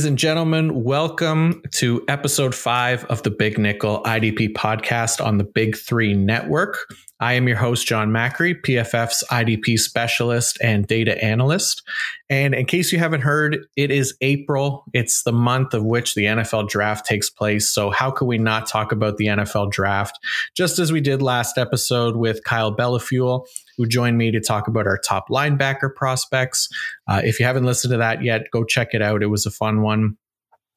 Ladies and gentlemen, welcome to episode 5 of the Big Nickel IDP podcast on the Big 3 Network. I am your host, John Macri, PFF's IDP specialist and data analyst. And in case you haven't heard, it is April. It's the month of which the NFL draft takes place. So how could we not talk about the NFL draft? Just as we did last episode with Kyle Bellafuel, who joined me to talk about our top linebacker prospects. If you haven't listened to that yet, go check it out. It was a fun one.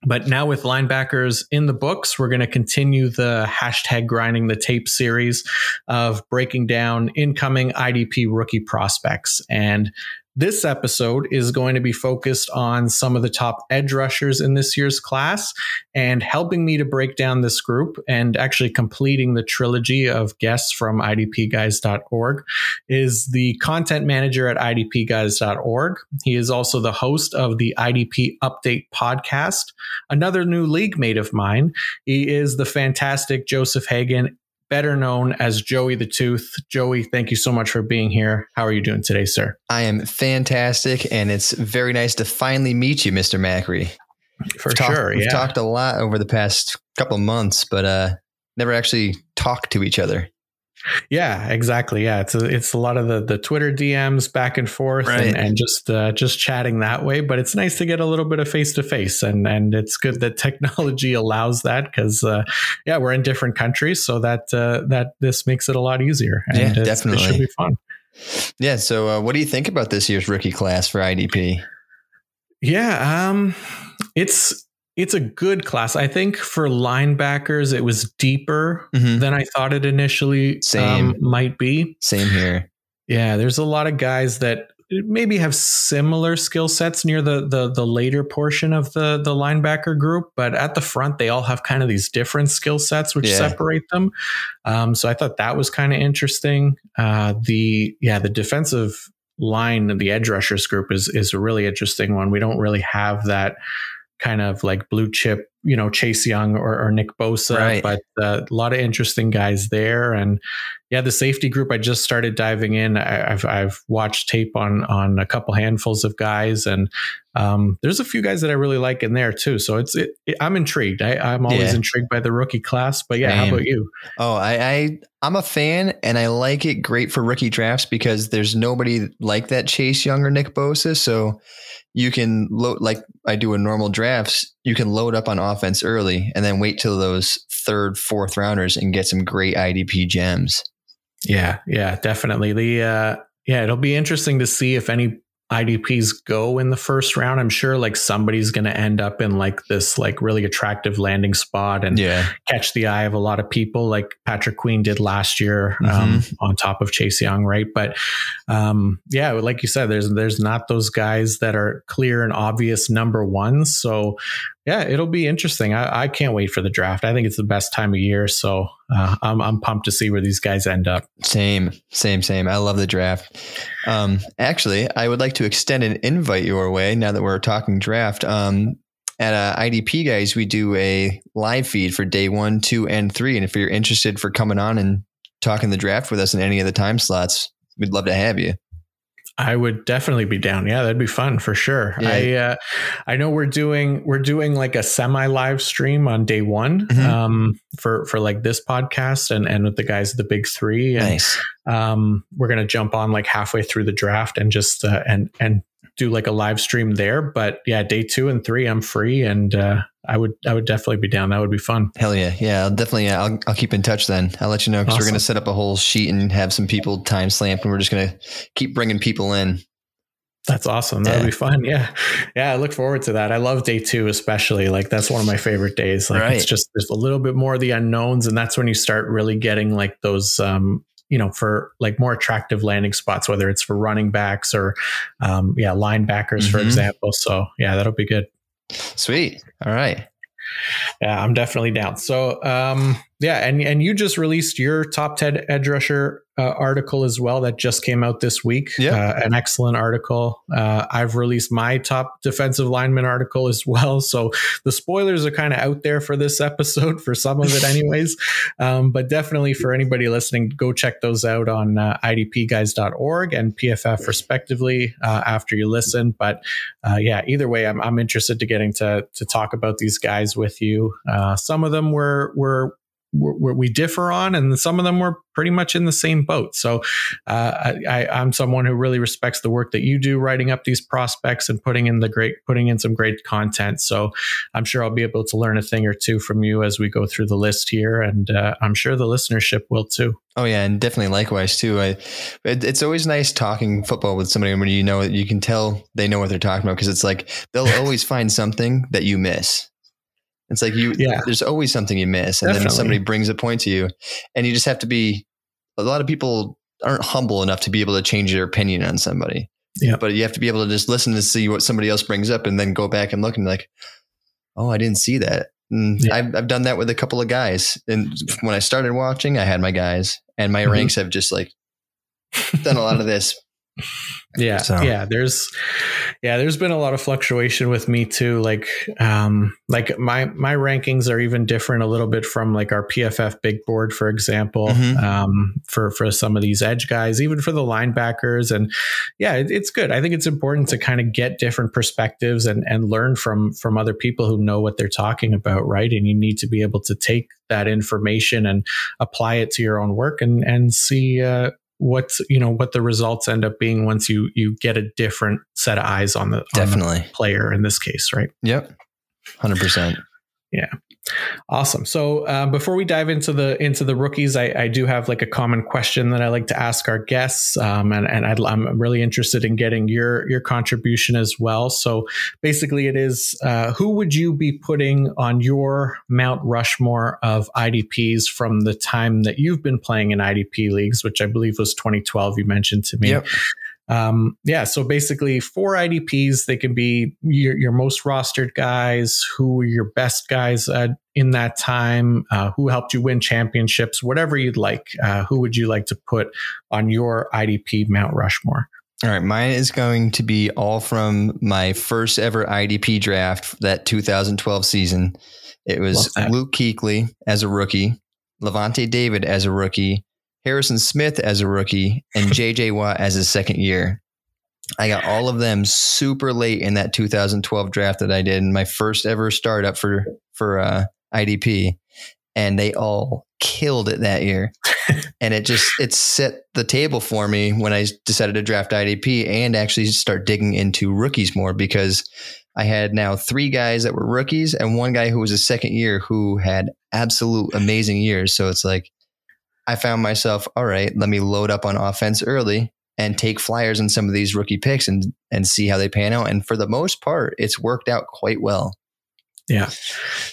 But now with linebackers in the books, we're going to continue the hashtag grinding the tape series of breaking down incoming IDP rookie prospects. And this episode is going to be focused on some of the top edge rushers in this year's class, and helping me to break down this group and actually completing the trilogy of guests from idpguys.org is the content manager at idpguys.org. He is also the host of the IDP Update podcast, another new league mate of mine. He is the fantastic Joseph Hagan, better known as Joey the Tooth. Joey, thank you so much for being here. How are you doing today, sir? I am fantastic, and it's very nice to finally meet you, Mr. Macri. We've talked a lot over the past couple of months, but never actually talked to each other. Yeah, exactly. Yeah, it's a lot of the Twitter DMs back and forth, right, and just chatting that way. But it's nice to get a little bit of face to face, and it's good that technology allows that, because we're in different countries, so that this makes it a lot easier. And yeah, definitely, it should be fun. Yeah. So, what do you think about this year's rookie class for IDP? Yeah, It's a good class. I think for linebackers, it was deeper than I thought it initially might be. Same here. Yeah, there's a lot of guys that maybe have similar skill sets near the later portion of the linebacker group, but at the front, they all have kind of these different skill sets which separate them. So I thought that was kind of interesting. The defensive line of the edge rushers group is a really interesting one. We don't really have that kind of like blue chip, Chase Young or Nick Bosa, right, but a lot of interesting guys there. And yeah, the safety group, I just started diving in. I've watched tape on a couple handfuls of guys, and there's a few guys that I really like in there too. So I'm intrigued. I'm always intrigued by the rookie class, but how about you? Oh, I'm a fan, and I like it. Great for rookie drafts, because there's nobody like that Chase Young or Nick Bosa. So you can load, like I do in normal drafts, you can load up on offense early and then wait till those 3rd, 4th rounders and get some great IDP gems. Yeah, definitely. It'll be interesting to see if any IDPs go in the first round. I'm sure like somebody's going to end up in like this like really attractive landing spot and catch the eye of a lot of people, like Patrick Queen did last year on top of Chase Young, right? But like you said, there's not those guys that are clear and obvious number ones. So yeah, it'll be interesting. I can't wait for the draft. I think it's the best time of year, so I'm pumped to see where these guys end up. Same. I love the draft. Actually, I would like to extend an invite your way now that we're talking draft. At IDP Guys, we do a live feed for day 1, 2, and 3, and if you're interested for coming on and talking the draft with us in any of the time slots, we'd love to have you. I would definitely be down. Yeah, that'd be fun for sure. Yeah. I know we're doing like a semi live stream on day 1 for like this podcast and with the guys of the Big Three. And, nice. We're gonna jump on like halfway through the draft and just and do like a live stream there. But yeah, day 2 and 3, I'm free, and I would definitely be down. That would be fun. Hell yeah. Yeah, definitely. I'll keep in touch then. I'll let you know, because awesome. We're going to set up a whole sheet and have some people time stamped, and we're just going to keep bringing people in. That's awesome. That'll be fun. Yeah. Yeah. I look forward to that. I love day 2, especially. Like that's one of my favorite days. Like It's just, there's a little bit more of the unknowns, and that's when you start really getting like those, for like more attractive landing spots, whether it's for running backs or, linebackers, for example. So yeah, that'll be good. Sweet. All right. Yeah, I'm definitely down. So Yeah, and you just released your top 10 edge rusher article as well that just came out this week. Yeah. An excellent article. I've released my top defensive lineman article as well. So the spoilers are kind of out there for this episode, for some of it anyways. But definitely for anybody listening, go check those out on idpguys.org and PFF respectively after you listen. But yeah, either way, I'm interested to getting to talk about these guys with you. Some of them were we differ on, and some of them were pretty much in the same boat. So I'm someone who really respects the work that you do writing up these prospects and putting in some great content. So I'm sure I'll be able to learn a thing or two from you as we go through the list here. And I'm sure the listenership will too. Oh yeah. And definitely likewise too. It's always nice talking football with somebody when, you know, you can tell they know what they're talking about. Cause it's like, they'll always find something that you miss. It's like there's always something you miss. And Definitely. Then somebody brings a point to you and you just have to be, a lot of people aren't humble enough to be able to change their opinion on somebody, yeah. But you have to be able to just listen to see what somebody else brings up and then go back and look and be like, oh, I didn't see that. Yeah. I've done that with a couple of guys. And when I started watching, I had my guys and my ranks have just like done a lot of this. Yeah. So. Yeah. There's been a lot of fluctuation with me too. Like my rankings are even different a little bit from like our PFF big board, for example, for some of these edge guys, even for the linebackers. And yeah, it's good. I think it's important to kind of get different perspectives and learn from other people who know what they're talking about. Right. And you need to be able to take that information and apply it to your own work and see, what the results end up being once you get a different set of eyes on the player in this case, right? Yep. 100%. Yeah. Awesome. So before we dive into the rookies, I do have like a common question that I like to ask our guests, and I'm really interested in getting your contribution as well. So basically, it is who would you be putting on your Mount Rushmore of IDPs from the time that you've been playing in IDP leagues, which I believe was 2012. You mentioned to me. Yep. So basically 4 IDPs, they can be your most rostered guys, who were your best guys in that time, who helped you win championships, whatever you'd like. Who would you like to put on your IDP Mount Rushmore? All right. Mine is going to be all from my first ever IDP draft, that 2012 season. It was Luke Kuechly as a rookie, Lavonte David as a rookie, Harrison Smith as a rookie, and J.J. Watt as his second year. I got all of them super late in that 2012 draft that I did in my first ever startup for IDP, and they all killed it that year. And it set the table for me when I decided to draft IDP and actually start digging into rookies more, because I had now 3 guys that were rookies and one guy who was a second year who had absolute amazing years. So it's like, I found myself, all right, let me load up on offense early and take flyers on some of these rookie picks and see how they pan out. And for the most part, it's worked out quite well. Yeah.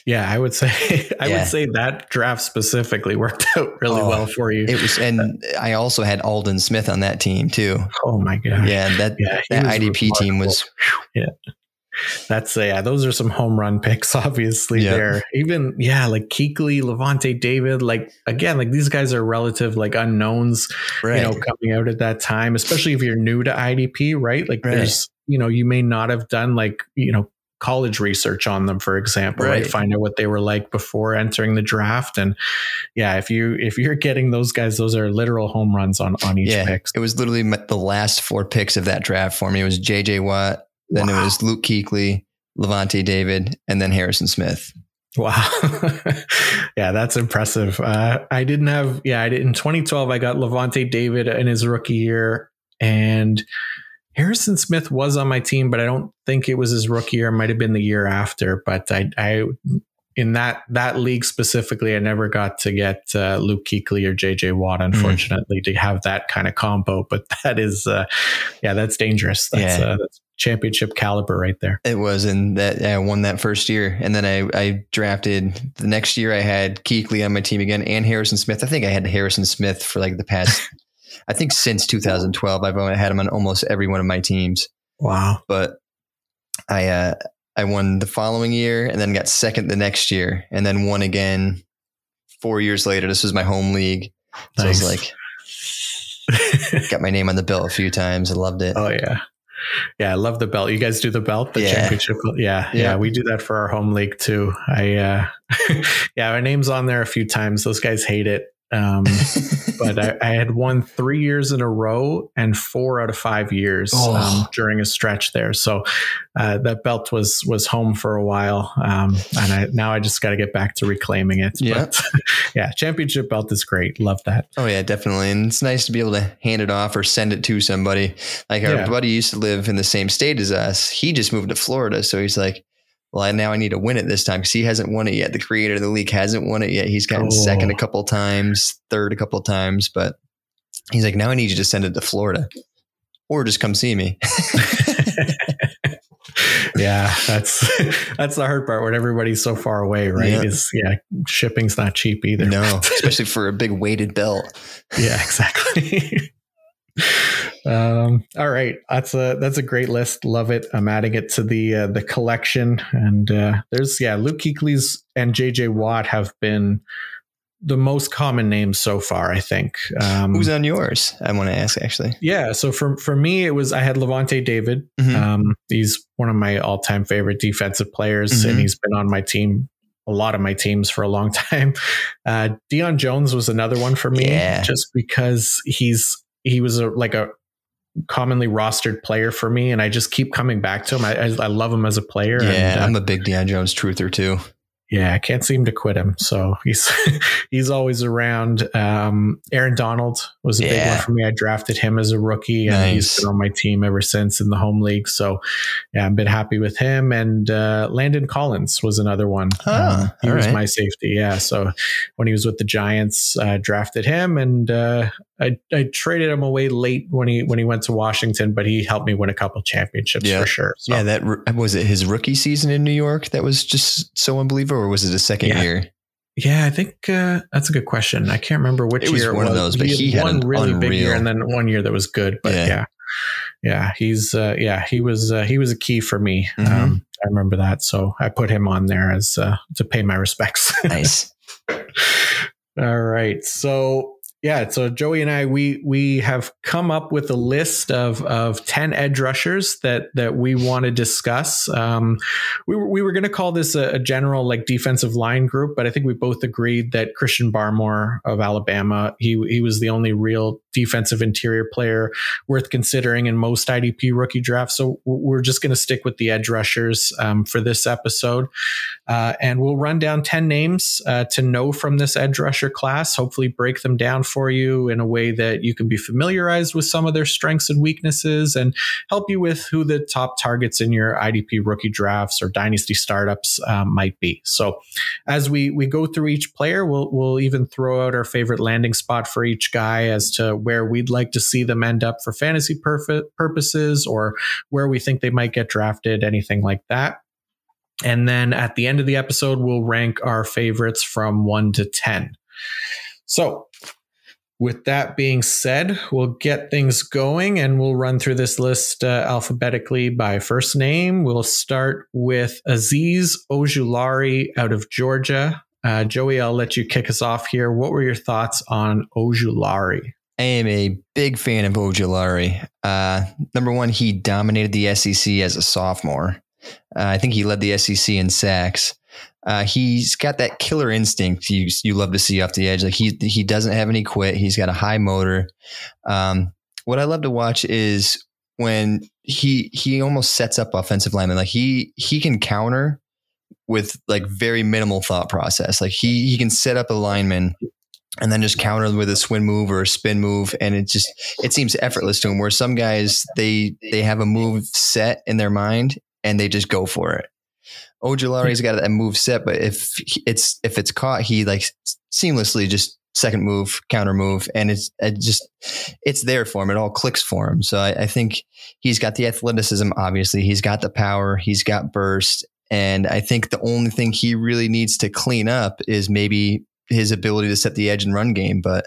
Yeah. I would say, that draft specifically worked out really well for you. It was, and I also had Aldon Smith on that team too. Oh my God. Yeah. That IDP remarkable. Team was, yeah. Those are some home run picks, obviously. Yep. There, even like Kuechly, Lavonte David, like again, like these guys are relative like unknowns, right, coming out at that time, especially if you're new to IDP, right? Like there's, you may not have done like, college research on them, for example, right? Find out what they were like before entering the draft. And yeah, if you're getting those guys, those are literal home runs on each pick. It was literally the last 4 picks of that draft for me. It was J.J. Watt. Then it was Luke Kuechly, Lavonte David, and then Harrison Smith. Wow. Yeah, that's impressive. In 2012, I got Lavonte David in his rookie year, and Harrison Smith was on my team, but I don't think it was his rookie year. It might have been the year after, but in that league specifically, I never got to get Luke Kuechly or J.J. Watt, unfortunately, to have that kind of combo. But that is, that's dangerous. That's championship caliber right there. It was, and that I won that first year. And then I drafted the next year. I had Kuechly on my team again and Harrison Smith. I think I had Harrison Smith for like the past, I think since 2012, I've only had him on almost every one of my teams. Wow. But I won the following year and then got second the next year and then won again 4 years later, this was my home league. So nice. I was like, got my name on the belt a few times. I loved it. Oh yeah. Yeah. I love the belt. You guys do the belt, the championship. Yeah, yeah. Yeah. We do that for our home league too. Yeah, our name's on there a few times. Those guys hate it. But I had won 3 years in a row and 4 out of 5 years during a stretch there. So that belt was home for a while. And now I just got to get back to reclaiming it. Yeah. But, yeah. Championship belt is great. Love that. Oh yeah, definitely. And it's nice to be able to hand it off or send it to somebody. Like our buddy used to live in the same state as us. He just moved to Florida. So he's like, well, now I need to win it this time because he hasn't won it yet. The creator of the league hasn't won it yet. He's gotten second a couple of times, third a couple of times, but he's like, now I need you to send it to Florida or just come see me. Yeah, that's the hard part when everybody's so far away, right? Yeah. Shipping's not cheap either. No, especially for a big weighted belt. Yeah, exactly. All right. That's a great list. Love it. I'm adding it to the collection, and there's Luke Kuechly's and J.J. Watt have been the most common names so far, I think. Who's on yours? I want to ask actually. Yeah. So for me, it was, I had Lavonte David. Mm-hmm. He's one of my all time favorite defensive players, mm-hmm. and he's been on my team, a lot of my teams for a long time. Deion Jones was another one for me, just because he was a commonly rostered player for me, and I just keep coming back to him. I love him as a player. Yeah, and I'm a big Deion Jones truther too. Yeah, I can't seem to quit him, so he's always around. Aaron Donald was a big one for me. I drafted him as a rookie, and he's been on my team ever since in the home league. So yeah, I've been happy with him. And Landon Collins was another one. He was my safety. Yeah, so when he was with the Giants, drafted him, and I traded him away late when he went to Washington, but he helped me win a couple championships for sure. So. Yeah, that was it. His rookie season in New York, that was just so unbelievable. Or was it a second year? Yeah, I think that's a good question. I can't remember which year it was. It was one of those, but he had one really big year, and then one year that was good. But he was a key for me. Mm-hmm. I remember that, so I put him on there as to pay my respects. Nice. All right, so. Yeah. So Joey and I, we have come up with a list of 10 edge rushers that we want to discuss. We were going to call this a general defensive line group, but I think we both agreed that Christian Barmore of Alabama, he was the only real defensive interior player worth considering in most IDP rookie drafts. So we're just going to stick with the edge rushers for this episode. And we'll run down 10 names to know from this edge rusher class, hopefully break them down for you in a way that you can be familiarized with some of their strengths and weaknesses, and help you with who the top targets in your IDP rookie drafts or dynasty startups might be. So as we go through each player, we'll even throw out our favorite landing spot for each guy as to where we'd like to see them end up for fantasy purposes, or where we think they might get drafted, anything like that. And then at the end of the episode, we'll rank our favorites from 1 to 10. So with that being said, we'll get things going, and we'll run through this list alphabetically by first name. We'll start with Azeez Ojulari out of Georgia. Joey, I'll let you kick us off here. What were your thoughts on Ojulari? I am a big fan of Ojulari. Number one, he dominated the SEC as a sophomore. I think he led the SEC in sacks. He's got that killer instinct you love to see off the edge. Like he doesn't have any quit. He's got a high motor. What I love to watch is when he almost sets up offensive linemen. Like he can counter with very minimal thought process. Like he can set up a lineman and then just counter with a swim move or a spin move. And it seems effortless to him, where some guys, they have a move set in their mind and they just go for it. Ojulari's got that move set, but if it's caught, he seamlessly just second move, counter move, and it's there for him. It all clicks for him. So I think he's got the athleticism. Obviously, he's got the power. He's got burst, and I think the only thing he really needs to clean up is maybe his ability to set the edge and run game. But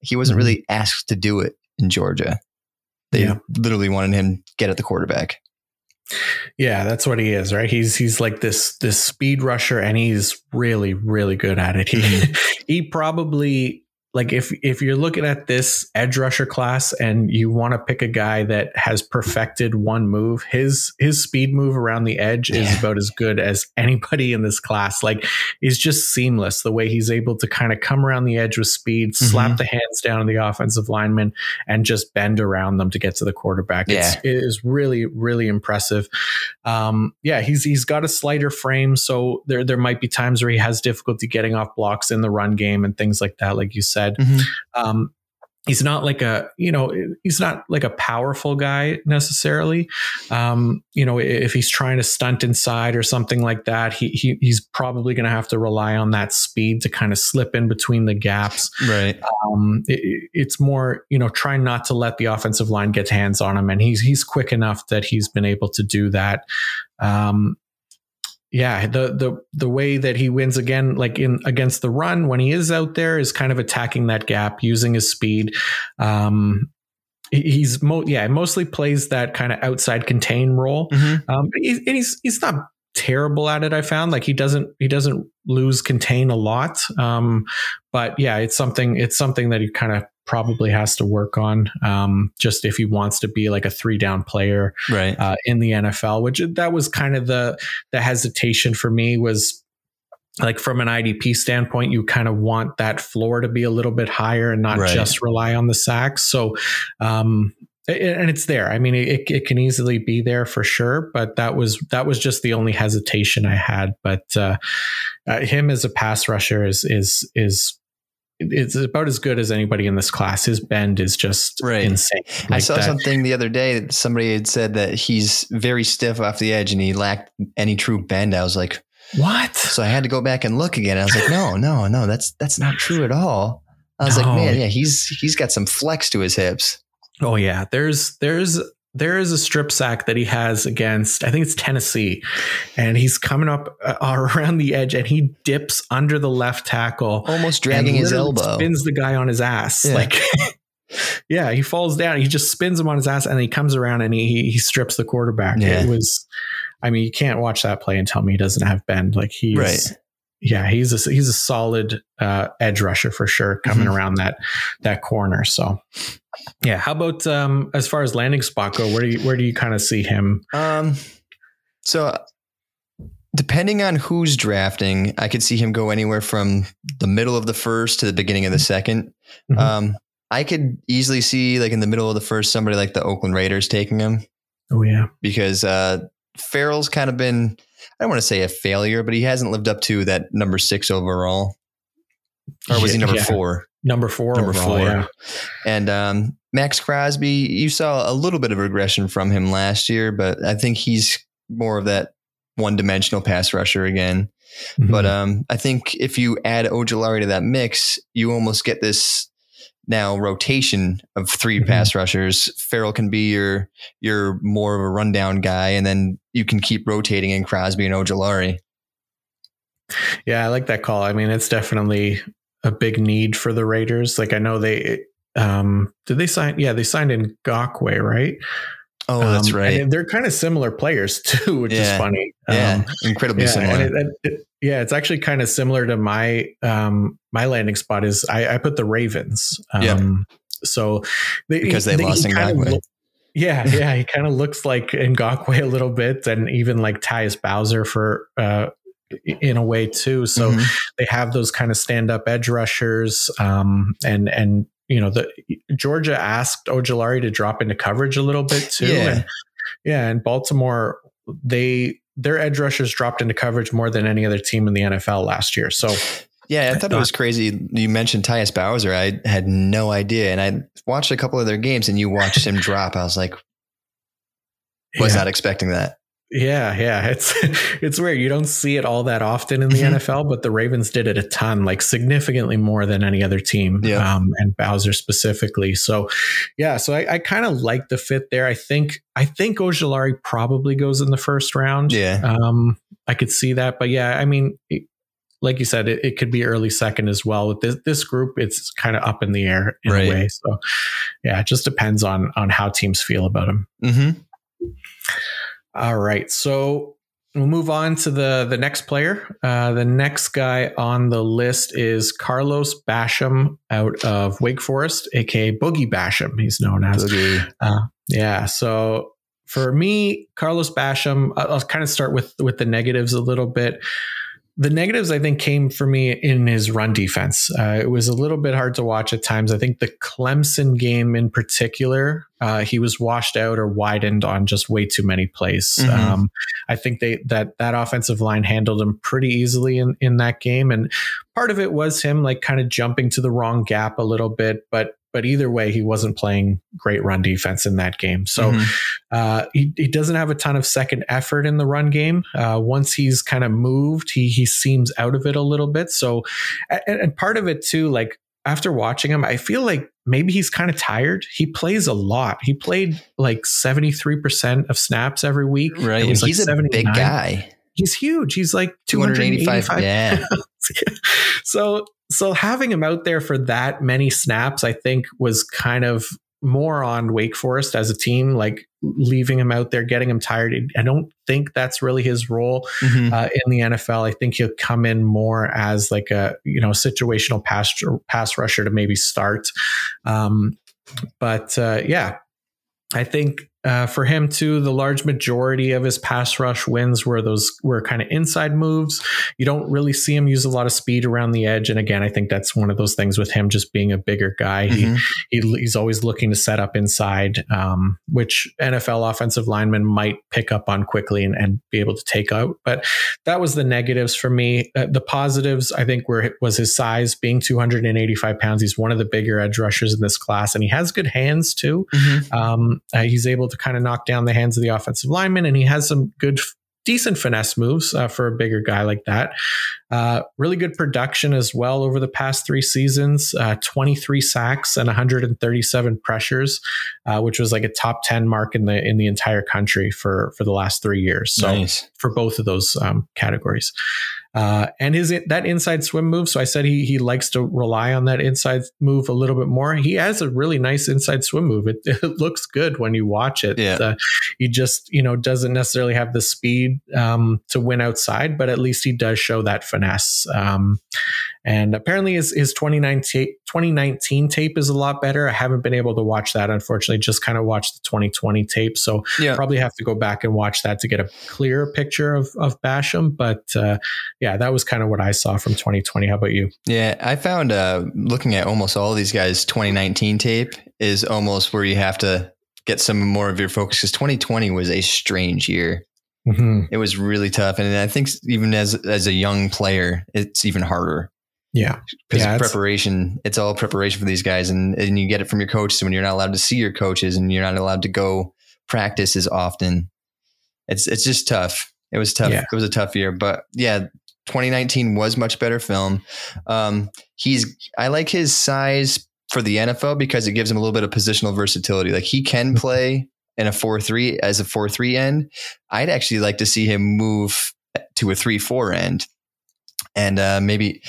he wasn't really asked to do it in Georgia. They literally wanted him to get at the quarterback. Yeah, that's what he is, right? He's like this speed rusher, and he's really, really good at it. He probably, like, if you're looking at this edge rusher class and you want to pick a guy that has perfected one move, his speed move around the edge is about as good as anybody in this class. Like, he's just seamless the way he's able to kind of come around the edge with speed, slap the hands down of the offensive lineman, and just bend around them to get to the quarterback. Yeah. It is really, really impressive. He's got a slighter frame, so there might be times where he has difficulty getting off blocks in the run game and things like that, like you said. He's not like a powerful guy necessarily. If he's trying to stunt inside or something like that, he's probably going to have to rely on that speed to kind of slip in between the gaps. Right. It's more, trying not to let the offensive line get hands on him, and he's quick enough that he's been able to do that. The way that he wins, again, like against the run when he is out there, is kind of attacking that gap using his speed. Mostly plays that kind of outside contain role. He's not terrible at it. I found, like, he doesn't lose contain a lot. It's something that he kind of probably has to work on, just if he wants to be like a 3-down player, right, in the NFL, which that was kind of the hesitation for me, was like, from an IDP standpoint, you kind of want that floor to be a little bit higher and not just rely on the sacks. So, and it's there. I mean, it can easily be there for sure, but that was just the only hesitation I had. But him as a pass rusher is it's about as good as anybody in this class. His bend is just insane. Like, I saw something the other day that somebody had said that he's very stiff off the edge and he lacked any true bend. I was like, what? So I had to go back and look again. I was like, no, that's not true at all. I was like, man, yeah, he's got some flex to his hips. Oh yeah. There is a strip sack that he has against, I think it's Tennessee, and he's coming up around the edge and he dips under the left tackle, almost dragging his elbow, spins the guy on his ass. Yeah. Like, yeah, he falls down. He just spins him on his ass, and then he comes around and he strips the quarterback. Yeah. You can't watch that play and tell me he doesn't have bend. Like, he's he's a solid edge rusher for sure, coming around that corner. So yeah, how about as far as landing spot go, where do you kind of see him? So depending on who's drafting, I could see him go anywhere from the middle of the first to the beginning of the second. I could easily see, like, in the middle of the first, somebody like the Oakland Raiders taking him. Oh yeah, because Farrell's kind of been, I don't want to say a failure, but he hasn't lived up to that number 6 overall. Or was he number 4? Number four. Yeah. And Max Crosby, you saw a little bit of regression from him last year, but I think he's more of that one-dimensional pass rusher again. But I think if you add Ojulari to that mix, you almost get this now rotation of 3 pass rushers. Farrell can be your more of a rundown guy, and then you can keep rotating in Crosby and Ojulari. Yeah, I like that call. I mean, it's definitely a big need for the Raiders. Like, I know they did they sign? Yeah, they signed in Ngakoue, right? Oh, that's right. And they're kind of similar players too, which is funny. Incredibly similar. It's actually kind of similar to my my landing spot is I put the Ravens. So because they lost Ngakoue. He kind of looks like Ngakoue a little bit, and even like Tyus Bowser for in a way too. So they have those kind of stand up edge rushers. The Georgia asked Ojulari to drop into coverage a little bit too. And Baltimore, their edge rushers dropped into coverage more than any other team in the NFL last year. So yeah, I thought it was crazy. You mentioned Tyus Bowser. I had no idea. And I watched a couple of their games and you watched him drop. I was like, was not expecting that. Yeah. It's weird. You don't see it all that often in the NFL, but the Ravens did it a ton, like significantly more than any other team, and Bowser specifically. So yeah, so I kind of like the fit there. I think Ojulari probably goes in the first round. I could see that, but yeah, I mean, like you said, it could be early second as well. With this group, it's kind of up in the air in a way. So yeah, it just depends on how teams feel about him. All right, so we'll move on to the next player. The next guy on the list is Carlos Basham out of Wake Forest, aka Boogie Basham. He's known as. Yeah. So for me, Carlos Basham, I'll kind of start with the negatives a little bit. The negatives, I think, came for me in his run defense. It was a little bit hard to watch at times. I think the Clemson game in particular, he was washed out or widened on just way too many plays. Mm-hmm. I think that offensive line handled him pretty easily in that game. And part of it was him like kind of jumping to the wrong gap a little bit, but either way, he wasn't playing great run defense in that game. So he doesn't have a ton of second effort in the run game. Once he's kind of moved, he seems out of it a little bit. So, and part of it too, like after watching him, I feel like maybe he's kind of tired. He plays a lot. He played like 73% of snaps every week. Right. He's like a big guy. He's huge. He's like 285. Yeah. So having him out there for that many snaps, I think, was kind of more on Wake Forest as a team, like leaving him out there, getting him tired. I don't think that's really his role in the NFL. I think he'll come in more as like a, situational pass rusher to maybe start. But I think for him too, the large majority of his pass rush wins were kind of inside moves. You don't really see him use a lot of speed around the edge. And again, I think that's one of those things with him just being a bigger guy. Mm-hmm. He's always looking to set up inside, which NFL offensive linemen might pick up on quickly and be able to take out. But that was the negatives for me. The positives, I think, was his size, being 285 pounds. He's one of the bigger edge rushers in this class, and he has good hands too. Mm-hmm. He's able to kind of knock down the hands of the offensive lineman, and he has some good, decent finesse moves for a bigger guy like that. Really good production as well over the past three seasons, 23 sacks and 137 pressures, which was like a top 10 mark in the entire country for the last 3 years. So nice. For both of those categories. And that inside swim move. So I said he likes to rely on that inside move a little bit more. He has a really nice inside swim move. It looks good when you watch it. Yeah. He just, doesn't necessarily have the speed to win outside, but at least he does show that finesse. And apparently his 2019 tape is a lot better. I haven't been able to watch that, unfortunately. Just kind of watched the 2020 tape. So probably have to go back and watch that to get a clearer picture of Basham. But that was kind of what I saw from 2020. How about you? Yeah, I found looking at almost all these guys, 2019 tape is almost where you have to get some more of your focus, because 2020 was a strange year. Mm-hmm. It was really tough. And I think even as a young player, it's even harder. Yeah. Because preparation, it's all preparation for these guys. And you get it from your coaches when you're not allowed to see your coaches and you're not allowed to go practice as often. It's just tough. It was tough. Yeah. It was a tough year. But 2019 was much better film. I like his size for the NFL because it gives him a little bit of positional versatility. Like he can play in a 4-3 as a 4-3 end. I'd actually like to see him move to a 3-4 end. And maybe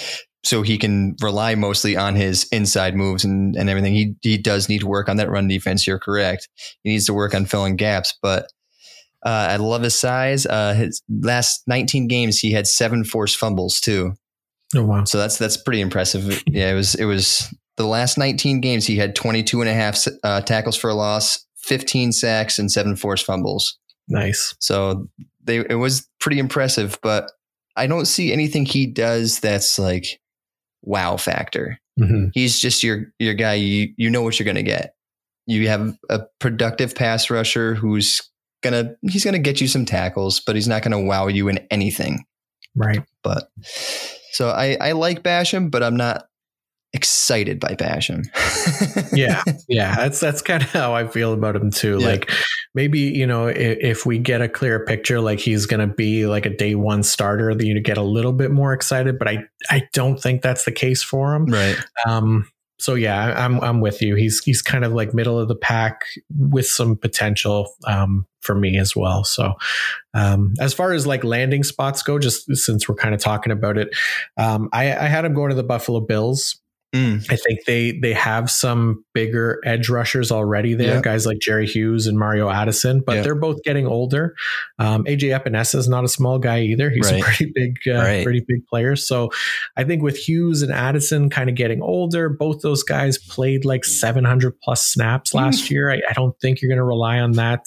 so he can rely mostly on his inside moves and everything. He does need to work on that run defense. You're correct. He needs to work on filling gaps, but I love his size. His last 19 games, he had 7 forced fumbles too. Oh, wow. So that's pretty impressive. Yeah. It was the last 19 games. He had 22.5 tackles for a loss, 15 sacks and 7 forced fumbles. Nice. So it was pretty impressive, but I don't see anything he does that's like wow factor. Mm-hmm. He's just your guy. You know what you're going to get. You have a productive pass rusher he's going to get you some tackles, but he's not going to wow you in anything. Right. But so I like Basham, but I'm not excited by Basham. Yeah. That's kind of how I feel about him too. Yeah. Like maybe, if we get a clearer picture, like he's going to be like a day one starter, that you get a little bit more excited, but I don't think that's the case for him. Right. So yeah, I'm with you. He's kind of like middle of the pack with some potential, for me as well. So, as far as like landing spots go, just since we're kind of talking about it, I had him going to the Buffalo Bills. I think they have some bigger edge rushers already there, guys like Jerry Hughes and Mario Addison, but they're both getting older. AJ Epinesa is not a small guy either. He's a pretty big player. So I think with Hughes and Addison kind of getting older, both those guys played like 700 plus snaps last year. I don't think you're going to rely on that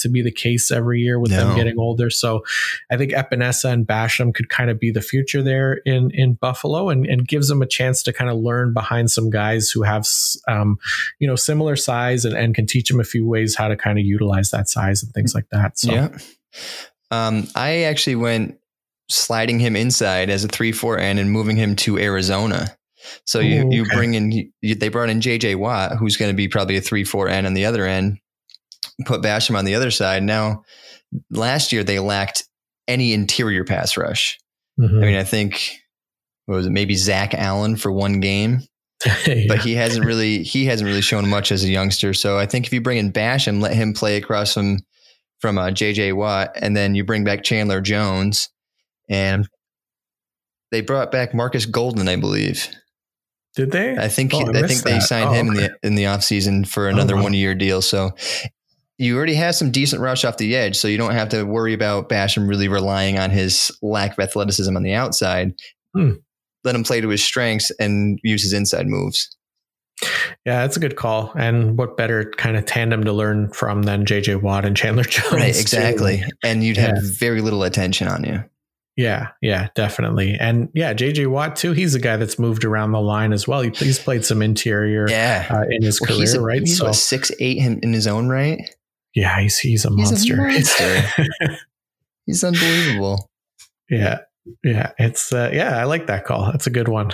to be the case every year with them getting older. So I think Epinesa and Basham could kind of be the future there in Buffalo, and gives them a chance to kind of learn behind some guys who have similar size and can teach them a few ways how to kind of utilize that size and things like that. So I actually went sliding him inside as a 3-4 end and moving him to Arizona. So they brought in J.J. Watt, who's going to be probably a 3-4 end on the other end, put Basham on the other side. Now last year they lacked any interior pass rush. I mean, I think maybe Zach Allen for one game, but he hasn't really shown much as a youngster. So I think if you bring in Basham, let him play across from J.J. Watt, and then you bring back Chandler Jones, and they brought back Marcus Golden, I believe. Did they? I think they signed him in the offseason for another 1 year deal. So you already have some decent rush off the edge, so you don't have to worry about Basham really relying on his lack of athleticism on the outside. Let him play to his strengths and use his inside moves. Yeah, that's a good call. And what better kind of tandem to learn from than J.J. Watt and Chandler Jones? Right, exactly. Too. And you'd have very little attention on you. Yeah, definitely. And J.J. Watt too. He's a guy that's moved around the line as well. He's played some interior in his career, he's right? He's 6'8" in his own right. Yeah, he's a monster. He's unbelievable. Yeah. It's I like that call. That's a good one.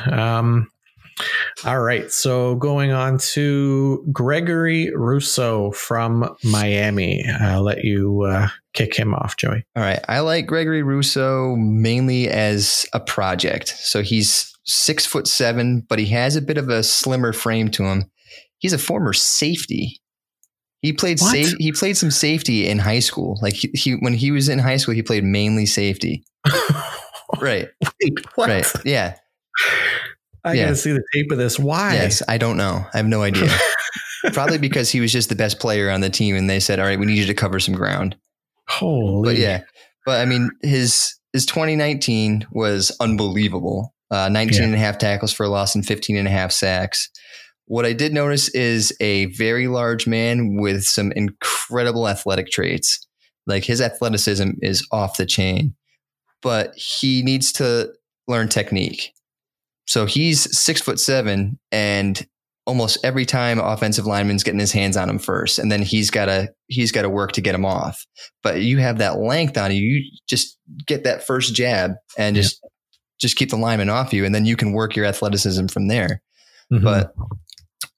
All right. So going on to Gregory Rousseau from Miami. I'll let you kick him off, Joey. All right. I like Gregory Rousseau mainly as a project. So he's 6'7", but he has a bit of a slimmer frame to him. He's a former safety. He played some safety in high school. Like when he was in high school, he played mainly safety. Right. Wait, what? Right. Yeah. I gotta see the tape of this. Why? Yes, I don't know. I have no idea. Probably because he was just the best player on the team, and they said, "All right, we need you to cover some ground." Holy. But I mean, his 2019 was unbelievable. 19 and a half tackles for a loss and 15 and a half sacks. What I did notice is a very large man with some incredible athletic traits. Like his athleticism is off the chain, but he needs to learn technique. So he's 6'7", and almost every time offensive lineman's getting his hands on him first, and then he's got to work to get him off. But you have that length on you, you just get that first jab and just keep the lineman off you, and then you can work your athleticism from there. Mm-hmm. But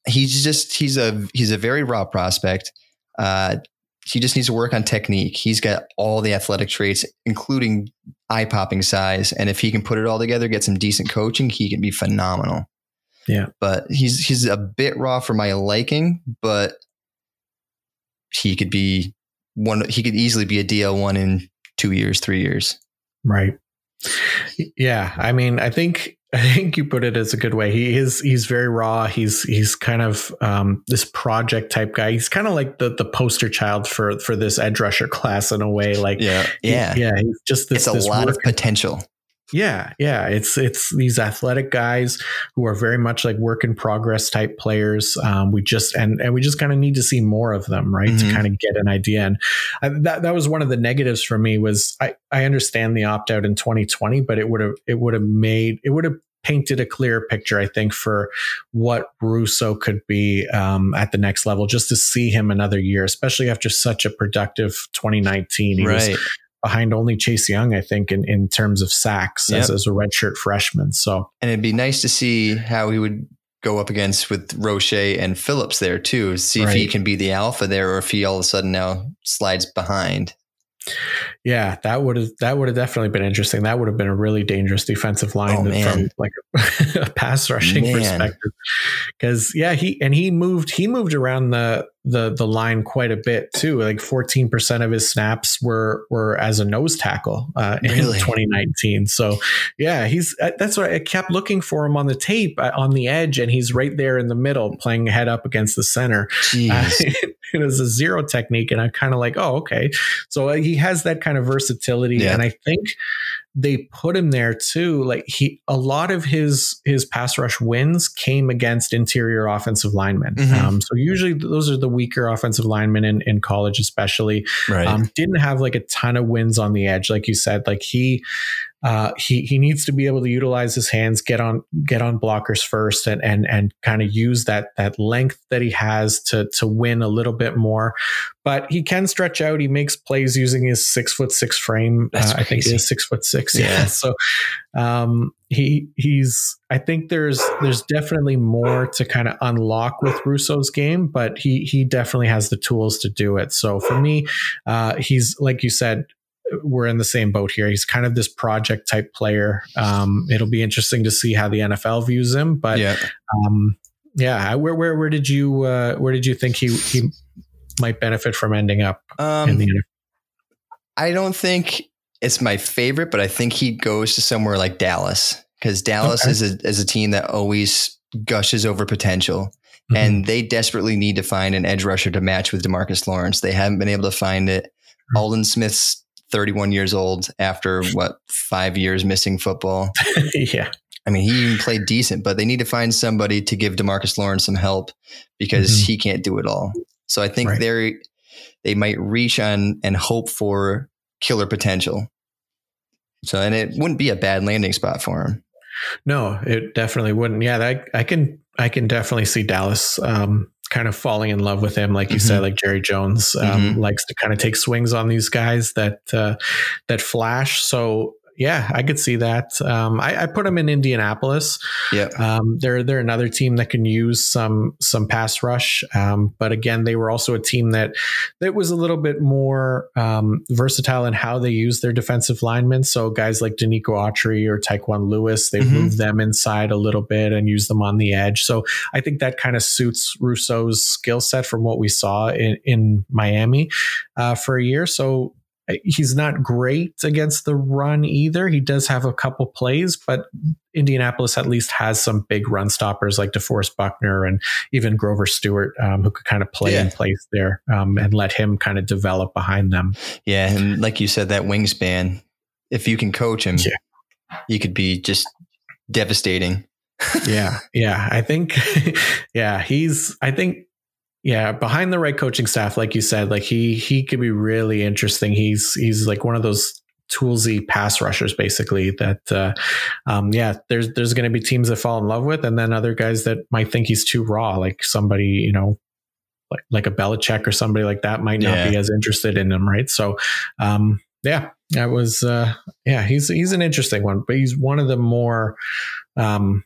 he's a very raw prospect. He just needs to work on technique. He's got all the athletic traits, including eye-popping size. And if he can put it all together, get some decent coaching, he can be phenomenal. Yeah. But he's a bit raw for my liking, but he could easily be a DL1 in 2 years, 3 years. Right. Yeah. I mean, I think you put it as a good way. He's very raw. He's kind of this project type guy. He's kind of like the poster child for this edge rusher class in a way. Like he's just this lot of potential. Yeah. It's these athletic guys who are very much like work in progress type players. We just kind of need to see more of them, right? Mm-hmm. To kind of get an idea. And that was one of the negatives for me was I understand the opt out in 2020, but it would have painted a clearer picture, I think, for what Rousseau could be at the next level, just to see him another year, especially after such a productive 2019. He was behind only Chase Young, I think, in terms of sacks as a redshirt freshman. So, and it'd be nice to see how he would go up against with Roche and Phillips there too. See if he can be the alpha there, or if he all of a sudden now slides behind. Yeah, that would have definitely been interesting. That would have been a really dangerous defensive line from like a pass rushing perspective. Because he moved around the the line quite a bit too. Like 14% of his snaps were as a nose tackle in 2019. So yeah, that's what I kept looking for him on the tape on the edge, and he's right there in the middle playing head up against the center. It was a zero technique, and I'm kind of like, oh, okay. So he has that kind of versatility, and I think they put him there too. Like a lot of his pass rush wins came against interior offensive linemen. Mm-hmm. So usually those are the weaker offensive linemen in college, especially. Right. Didn't have like a ton of wins on the edge, like you said. Like he needs to be able to utilize his hands, get on blockers first, and kind of use that length that he has to win a little bit more. But he can stretch out. He makes plays using his 6'6" frame. I think he's 6'6". Yeah. So he's. I think there's definitely more to kind of unlock with Russo's game, but he definitely has the tools to do it. So for me, he's, like you said, we're in the same boat here. He's kind of this project type player. It'll be interesting to see how the NFL views him, but where did you think he might benefit from ending up in the NFL? I don't think it's my favorite, but I think he goes to somewhere like Dallas, because Dallas is a team that always gushes over potential. Mm-hmm. And they desperately need to find an edge rusher to match with DeMarcus Lawrence. They haven't been able to find it. Sure. Aldon Smith's 31 years old after 5 years missing football. Yeah. I mean, he even played decent, but they need to find somebody to give DeMarcus Lawrence some help, because mm-hmm. he can't do it all. So I think they might reach on and hope for killer potential. So, and it wouldn't be a bad landing spot for him. No, it definitely wouldn't. Yeah. I can definitely see Dallas, kind of falling in love with him. Like you mm-hmm. said, like Jerry Jones mm-hmm. likes to kind of take swings on these guys that flash. So yeah, I could see that. I put him in Indianapolis. Yeah. They're another team that can use some pass rush. But again, they were also a team that was a little bit more versatile in how they use their defensive linemen. So guys like Danico Autry or Tyquan Lewis, they mm-hmm. move them inside a little bit and use them on the edge. So I think that kind of suits Rousseau's skill set from what we saw in Miami for a year. So he's not great against the run either. He does have a couple plays, but Indianapolis at least has some big run stoppers like DeForest Buckner and even Grover Stewart, who could kind of play in place there and let him kind of develop behind them. Yeah. And like you said, that wingspan, if you can coach him, you could be just devastating. Yeah. I think behind the right coaching staff, like you said, like he could be really interesting. He's like one of those toolsy pass rushers, basically. That there's going to be teams that fall in love with, and then other guys that might think he's too raw, like somebody like a Belichick or somebody like that might not be as interested in him, right? So, he's an interesting one, but he's one of the more kind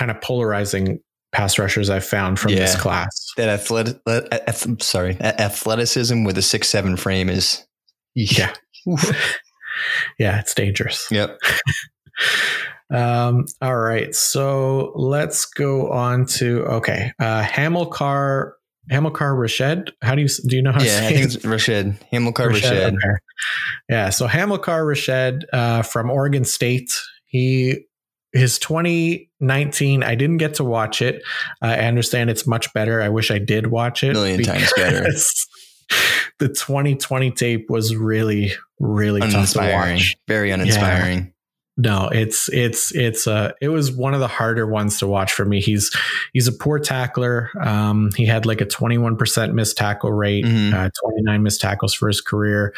of polarizing pass rushers I've found from this class. That athleticism with a 6'7" frame is it's dangerous. Yep. All right, so let's go on to Hamilcar Rashad. How do you know how to say it? I think it's Rashad. Hamilcar Rashad. Okay. Yeah, so Hamilcar Rashad from Oregon State. His 2019, I didn't get to watch it. I understand it's much better. I wish I did watch it. Million times better. The 2020 tape was really, really uninspiring. Tough to watch. Very uninspiring. Yeah. No, it was one of the harder ones to watch for me. He's a poor tackler. He had like a 21% missed tackle rate, mm-hmm. 29 missed tackles for his career.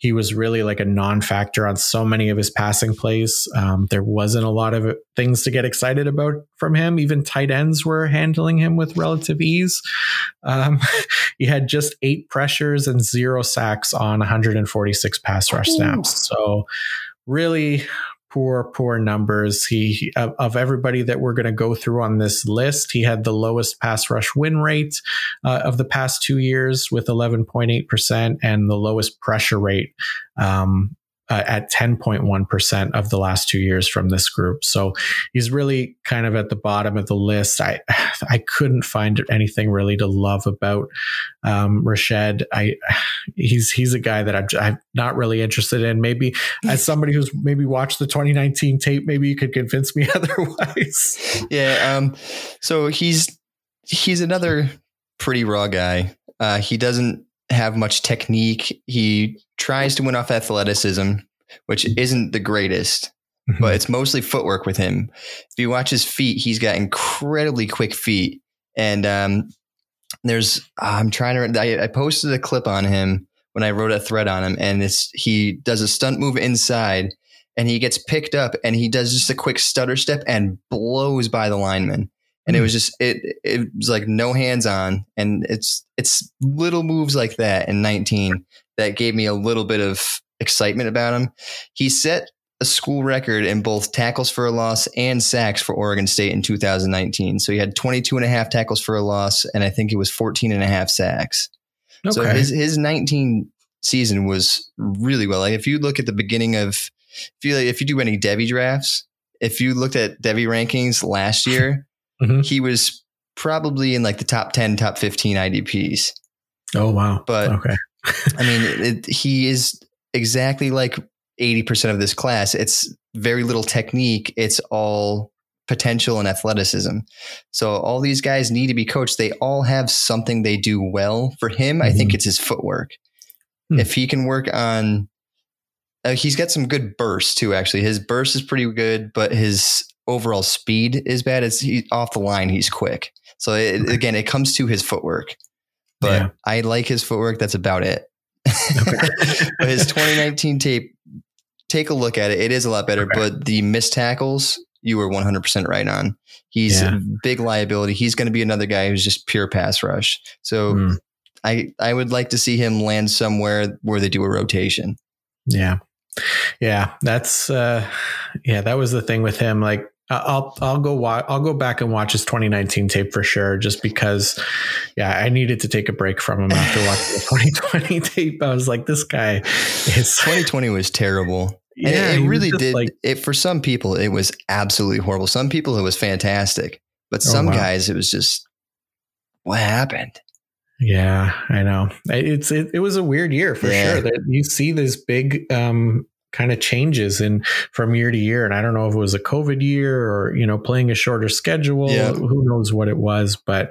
He was really like a non-factor on so many of his passing plays. There wasn't a lot of things to get excited about from him. Even tight ends were handling him with relative ease. He had just 8 pressures and 0 sacks on 146 pass rush snaps. So really poor numbers. He of everybody that we're going to go through on this list, he had the lowest pass rush win rate of the past 2 years with 11.8% and the lowest pressure rate at 10.1% of the last 2 years from this group. So he's really kind of at the bottom of the list. I couldn't find anything really to love about Rashad. He's a guy that I'm not really interested in. Maybe as somebody who's maybe watched the 2019 tape, maybe you could convince me otherwise. Yeah. So he's another pretty raw guy. He doesn't have much technique. He tries to win off athleticism, which isn't the greatest, but it's mostly footwork with him. If you watch his feet, he's got incredibly quick feet. And I posted a clip on him when I wrote a thread on him, and he does a stunt move inside and he gets picked up and he does just a quick stutter step and blows by the lineman. And it was just, it was like no hands on. And it's little moves like that in 19 that gave me a little bit of excitement about him. He set a school record in both tackles for a loss and sacks for Oregon State in 2019. So he had 22.5 tackles for a loss. And I think it was 14.5 sacks. Okay. So his 19 season was really well. Like if you look at the beginning of, if you do any Devy drafts, if you looked at Devy rankings last year, he was probably in like the top 10, top 15 IDPs. Oh, wow. But okay. I mean, he is exactly like 80% of this class. It's very little technique. It's all potential and athleticism. So all these guys need to be coached. They all have something they do well. For him, I think it's his footwork. If he can work on, he's got some good bursts too, actually. His burst is pretty good, but his overall speed is bad. He's off the line. He's quick. So again, it comes to his footwork, but yeah. I like his footwork. That's about it. Okay. But his 2019 tape, take a look at it. It is a lot better, okay. But the missed tackles, you were 100% right on. He's a big liability. He's going to be another guy who's just pure pass rush. So I would like to see him land somewhere where they do a rotation. Yeah. Yeah. That's that was the thing with him. Like, I'll go back and watch his 2019 tape for sure, just because, I needed to take a break from him after watching the 2020 tape. I was like, this guy is 2020 was terrible. Yeah, and it really did. Like, for some people, it was absolutely horrible. Some people, it was fantastic, but some guys, it was just, what happened? Yeah, I know. It was a weird year for sure. You see this big, kind of changes from year to year. And I don't know if it was a COVID year or, playing a shorter schedule, who knows what it was, but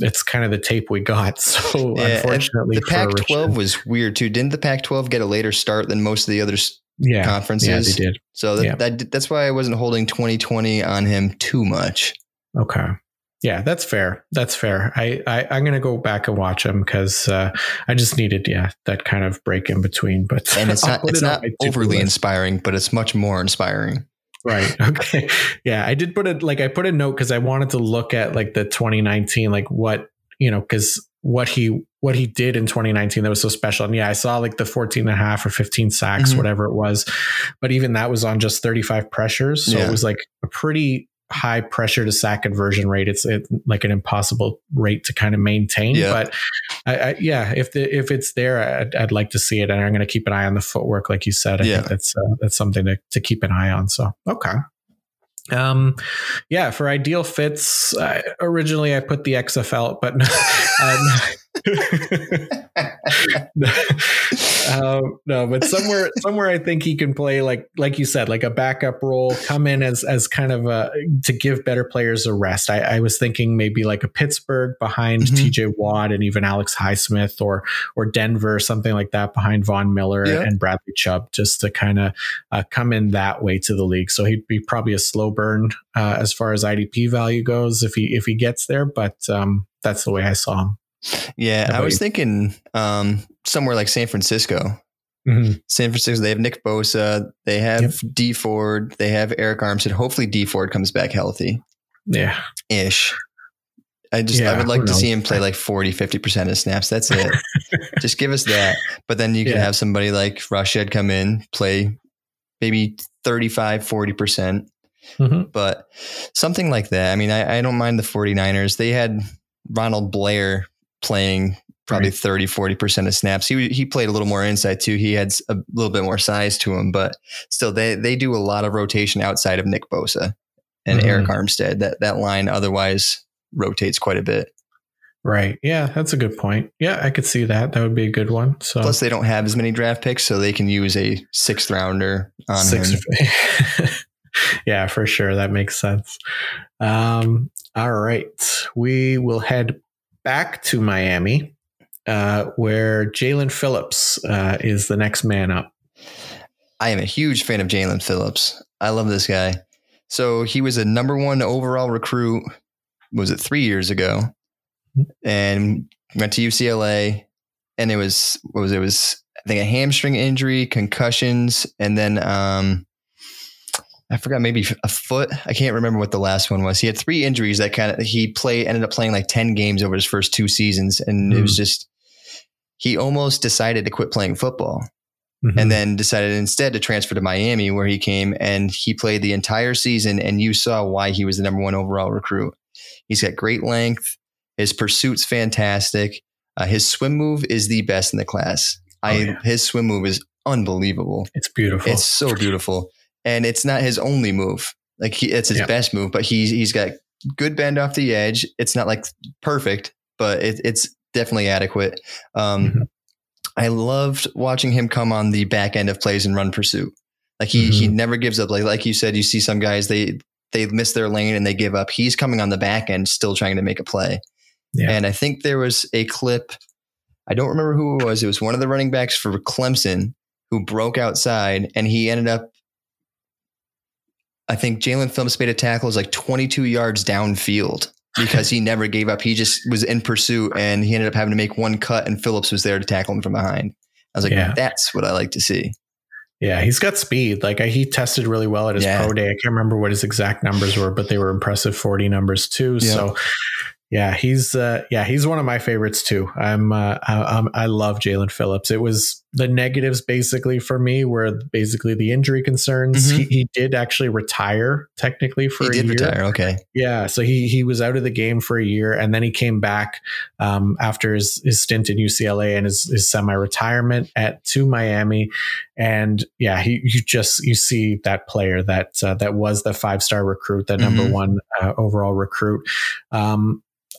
it's kind of the tape we got. So unfortunately, the Pac-12 was weird too. Didn't the Pac-12 get a later start than most of the other conferences? Yeah, they did. So that's why I wasn't holding 2020 on him too much. Okay. Yeah, that's fair. That's fair. I'm going to go back and watch him because I just needed, that kind of break in between. But and it's not overly inspiring, but it's much more inspiring. Right. Okay. Yeah, I did put a note because I wanted to look at like the 2019, like what, because what he did in 2019 that was so special. And I saw like the 14.5 or 15 sacks, whatever it was. But even that was on just 35 pressures. So it was like a pretty high pressure to sack conversion rate. It's like an impossible rate to kind of maintain, but if it's there, I'd like to see it. And I'm going to keep an eye on the footwork. Like you said, I think that's something to keep an eye on. So, okay. For ideal fits, originally I put the XFL, but but somewhere I think he can play like you said, like a backup role, come in as kind of to give better players a rest. I was thinking maybe like a Pittsburgh behind T.J. Watt and even Alex Highsmith or Denver, something like that behind Von Miller and Bradley Chubb, just to kind of come in that way to the league. So he'd be probably a slow burn as far as IDP value goes if he gets there, but that's the way I saw him. Yeah, I was thinking somewhere like San Francisco. San Francisco, they have Nick Bosa, they have D Ford, they have Eric Armstead. Hopefully D Ford comes back healthy. Yeah. Ish. I would like to see him play like 40-50% of snaps. That's it. Just give us that. But then you can have somebody like Rashad come in, play maybe 35-40%. But something like that. I mean, I don't mind the 49ers. They had Ronald Blair playing probably 30-40% of snaps. He played a little more inside too. He had a little bit more size to him, but still they do a lot of rotation outside of Nick Bosa and Eric Armstead. That line otherwise rotates quite a bit. Right. Yeah, that's a good point. Yeah, I could see that. That would be a good one. So plus they don't have as many draft picks, so they can use a 6th rounder on him. Yeah, for sure. That makes sense. All right. We will head back to Miami, where Jaelan Phillips is the next man up. I am a huge fan of Jaelan Phillips. I love this guy. So he was a number 1 overall recruit, was it 3 years ago? And went to UCLA, and it was I think a hamstring injury, concussions, and then I forgot, maybe a foot. I can't remember what the last one was. He had 3 injuries that ended up playing like 10 games over his first 2 seasons. And it was just, he almost decided to quit playing football and then decided instead to transfer to Miami, where he came and he played the entire season. And you saw why he was the number 1 overall recruit. He's got great length. His pursuit's fantastic. His swim move is the best in the class. His swim move is unbelievable. It's beautiful. It's so beautiful. And it's not his only move. Like it's his best move, but he's got good bend off the edge. It's not like perfect, but it's definitely adequate. I loved watching him come on the back end of plays and run pursuit. Like he never gives up. Like you said, you see some guys, they miss their lane and they give up. He's coming on the back end, still trying to make a play. Yeah. And I think there was a clip. I don't remember who it was. It was one of the running backs for Clemson who broke outside, and he ended up, I think Jaelan Phillips made a tackle, is like 22 yards downfield because he never gave up. He just was in pursuit, and he ended up having to make one cut, and Phillips was there to tackle him from behind. I was like, that's what I like to see. Yeah, he's got speed. Like he tested really well at his pro day. I can't remember what his exact numbers were, but they were impressive 40 numbers too. Yeah. So yeah, he's one of my favorites too. I love Jaelan Phillips. It was the negatives basically for me were basically the injury concerns. He did actually retire technically for a year. Okay. Yeah. So he was out of the game for a year, and then he came back after his stint in UCLA and his semi-retirement to Miami. And yeah, you see that player that was the 5-star recruit, that number 1 overall recruit.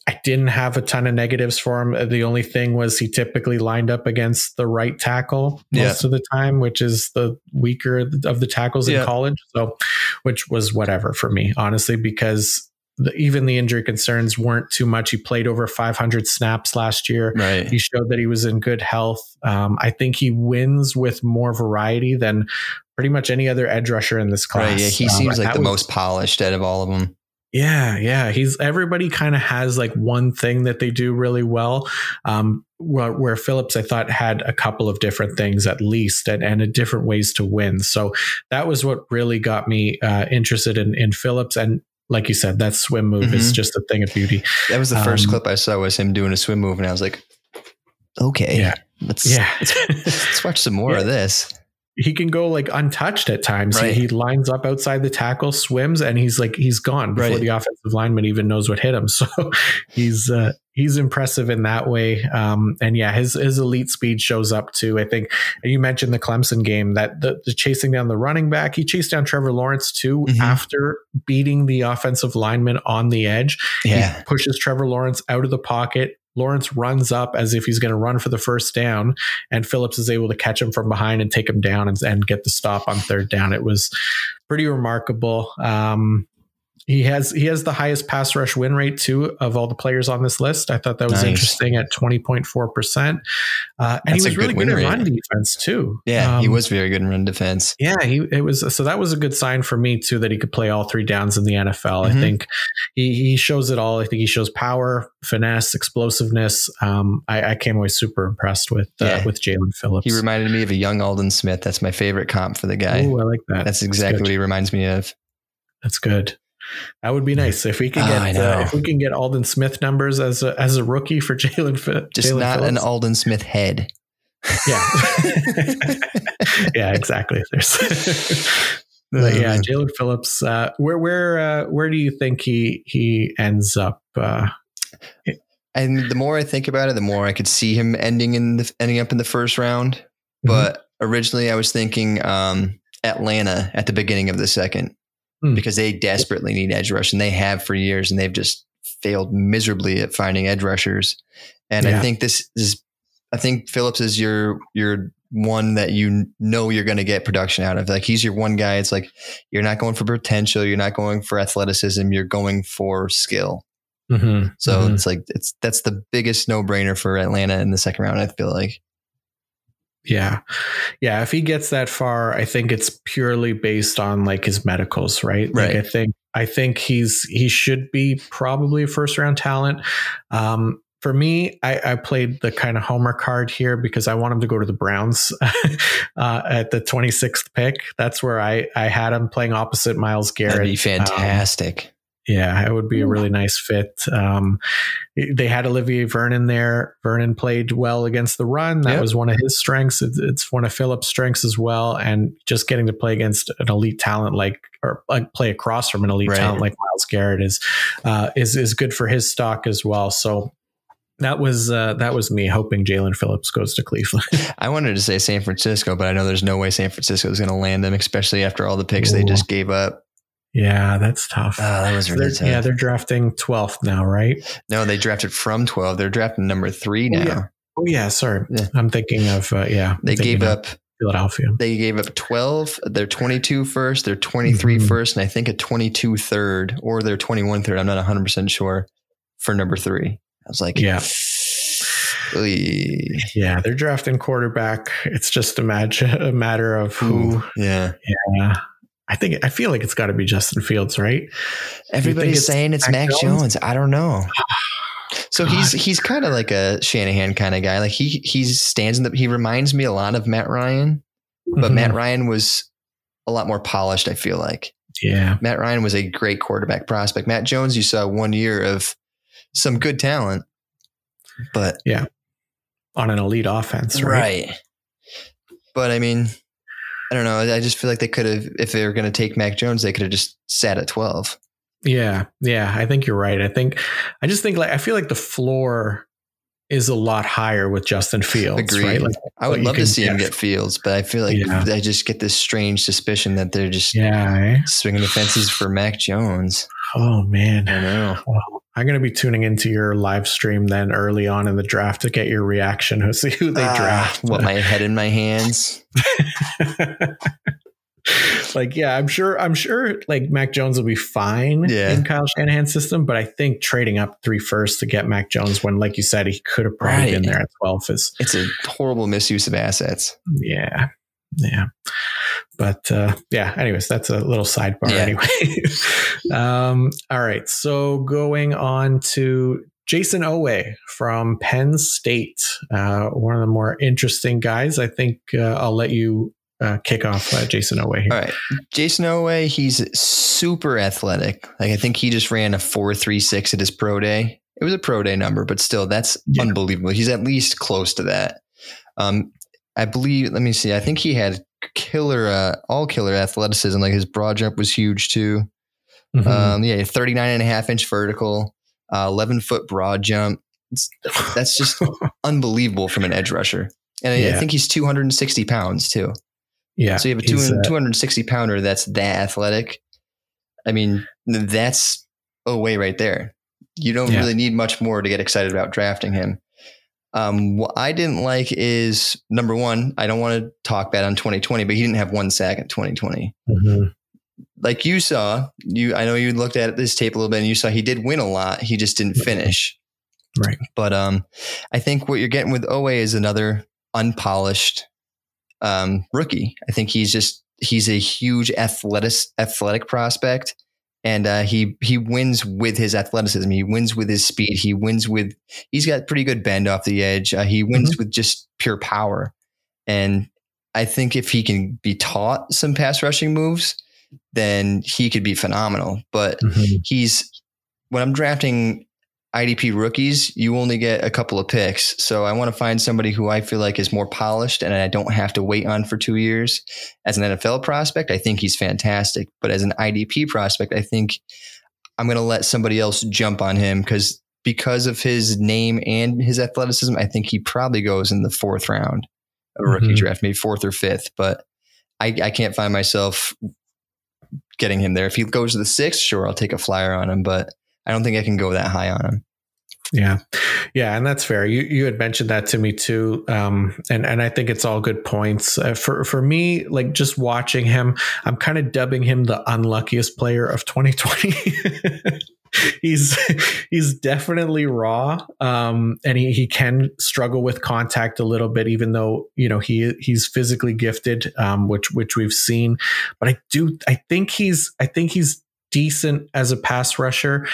I didn't have a ton of negatives for him. The only thing was he typically lined up against the right tackle most of the time, which is the weaker of the tackles in college. So, which was whatever for me, honestly, because even the injury concerns weren't too much. He played over 500 snaps last year. Right. He showed that he was in good health. I think he wins with more variety than pretty much any other edge rusher in this class. Right, yeah, he seems like the most polished out of all of them. Yeah. Everybody kind of has like one thing that they do really well. Where Phillips, I thought, had a couple of different things at least, and different ways to win. So that was what really got me interested in Phillips. And like you said, that swim move is just a thing of beauty. That was the first clip I saw, was him doing a swim move. And I was like, okay, let's watch some more of this. He can go like untouched at times. Right. He lines up outside the tackle, swims, and he's gone before the offensive lineman even knows what hit him. So he's impressive in that way. And yeah, his elite speed shows up too. I think you mentioned the Clemson game, that the chasing down the running back, he chased down Trevor Lawrence too, after beating the offensive lineman on the edge. Yeah. He pushes Trevor Lawrence out of the pocket. Lawrence runs up as if he's going to run for the first down, and Phillips is able to catch him from behind and take him down and get the stop on third down. It was pretty remarkable. He has the highest pass rush win rate too of all the players on this list. I thought that was interesting at 20.4%. And he was really good in run defense too. Yeah, he was very good in run defense. Yeah, so that was a good sign for me too, that he could play all 3 downs in the NFL. I think he shows it all. I think he shows power, finesse, explosiveness. I came away super impressed with Jaelan Phillips. He reminded me of a young Aldon Smith. That's my favorite comp for the guy. Oh, I like that. That's exactly what he reminds me of. That's good. That would be nice if we could get Aldon Smith numbers as a rookie for Jaelan. Just Jaelan not Phillips. An Aldon Smith head. Yeah. Yeah, exactly. Yeah, Jaelan Phillips. Where do you think he ends up? And the more I think about it, the more I could see him ending up in the first round. Mm-hmm. But originally I was thinking Atlanta at the beginning of the second, because they desperately need edge rush, and they have for years, and they've just failed miserably at finding edge rushers. And yeah. I think Phillips is your one that you know you're going to get production out of. Like, he's your one guy. It's like, you're not going for potential. You're not going for athleticism. You're going for skill. Mm-hmm. So mm-hmm. that's the biggest no brainer for Atlanta in the second round, I feel like. Yeah. Yeah. If he gets that far, I think it's purely based on like his medicals, right? Right. Like, I think he should be probably a first round talent. For me, I played the kind of homer card here because I want him to go to the Browns at the 26th pick. That's where I had him playing opposite Myles Garrett. That'd be fantastic. Yeah, it would be a really nice fit. They had Olivier Vernon there. Vernon played well against the run. That was one of his strengths. It's one of Phillips' strengths as well. And just getting to play against an elite talent play across from an elite talent like Myles Garrett is good for his stock as well. So that was me hoping Jaelan Phillips goes to Cleveland. I wanted to say San Francisco, but I know there's no way San Francisco is going to land them, especially after all the picks they just gave up. Yeah, that's tough. That was really tough. Yeah, they're drafting 12th now, right? No, they drafted from 12. They're drafting number 3 now. Yeah. Oh, yeah. Sorry. Yeah. I'm thinking of, They gave up Philadelphia. They gave up 12. They're 22 first. They're 23 first. And I think a 22 third or their 21 third. I'm not 100% sure for number 3. I was like, yeah. Yeah, they're drafting quarterback. It's just a matter of who. Yeah. Yeah. I feel like it's got to be Justin Fields, right? Everybody's saying it's Mac Jones. I don't know. So God. he's kind of like a Shanahan kind of guy. Like he stands in the. He reminds me a lot of Matt Ryan, but Matt Ryan was a lot more polished. I feel like. Yeah, Matt Ryan was a great quarterback prospect. Matt Jones, you saw one year of some good talent, but yeah, on an elite offense, right? But I mean, I don't know. I just feel like they could have, if they were going to take Mac Jones, they could have just sat at 12. Yeah. Yeah. I think you're right. I feel like the floor is a lot higher with Justin Fields. Agreed. Right? Like, I would love to see him get Fields, but I feel like I just get this strange suspicion that they're just swinging the fences for Mac Jones. Oh man. I know. Wow. I'm going to be tuning into your live stream then early on in the draft to get your reaction, to see who they draft. What, my head in my hands? Like, yeah, I'm sure like Mac Jones will be fine in Kyle Shanahan's system, but I think trading up 3 firsts to get Mac Jones when, like you said, he could have probably been there at 12 it's a horrible misuse of assets. Yeah. Yeah. But anyways, that's a little sidebar anyway. All right. So going on to Jayson Oweh from Penn State, one of the more interesting guys. I think I'll let you kick off Jayson Oweh here. All right. Jayson Oweh, he's super athletic. Like, I think he just ran a 4.36 at his pro day. It was a pro day number, but still, that's unbelievable. He's at least close to that. I believe, let me see. I think he had all killer athleticism. Like, his broad jump was huge too. 39.5-inch vertical, 11-foot broad jump. That's just unbelievable from an edge rusher. And I think he's 260 pounds too. Yeah. So you have a 260 pounder that's that athletic. I mean, that's Oweh right there. You don't really need much more to get excited about drafting him. What I didn't like is, number one, I don't want to talk bad on 2020, but he didn't have one sack in 2020. Mm-hmm. Like you saw, I know you looked at this tape a little bit and you saw he did win a lot. He just didn't finish. Right. But, I think what you're getting with Oweh is another unpolished, rookie. I think he's a huge athletic prospect. And he wins with his athleticism. He wins with his speed. He's got pretty good bend off the edge. He wins with just pure power. And I think if he can be taught some pass rushing moves, then he could be phenomenal. But when I'm drafting IDP rookies, you only get a couple of picks. So I want to find somebody who I feel like is more polished and I don't have to wait on for 2 years. As an NFL prospect, I think he's fantastic. But as an IDP prospect, I think I'm going to let somebody else jump on him because because of his name and his athleticism, I think he probably goes in the fourth round of a rookie draft, maybe fourth or fifth. But I can't find myself getting him there. If he goes to the sixth, sure, I'll take a flyer on him, but I don't think I can go that high on him. Yeah. Yeah. And that's fair. You had mentioned that to me too. And I think it's all good points for me, like just watching him, I'm kind of dubbing him the unluckiest player of 2020. He's definitely raw. And he can struggle with contact a little bit, even though, you know, he's physically gifted, which we've seen, but I think he's decent as a pass rusher.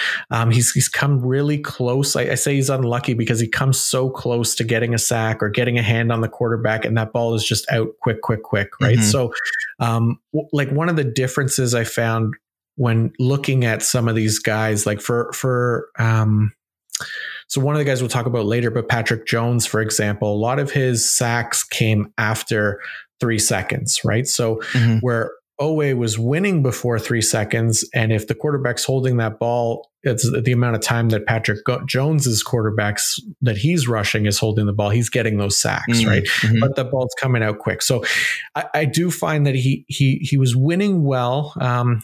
He's come really close. I say he's unlucky because he comes so close to getting a sack or getting a hand on the quarterback, and that ball is just out quick. Right. So like one of the differences I found when looking at some of these guys, like so one of the guys we'll talk about later, but Patrick Jones, for example, a lot of his sacks came after 3 seconds. Right. So where Oweh was winning before 3 seconds, and if the quarterback's holding that ball, it's the amount of time that Patrick Jones's quarterbacks that he's rushing is holding the ball, he's getting those sacks, right? But the ball's coming out quick. So I do find that he was winning well.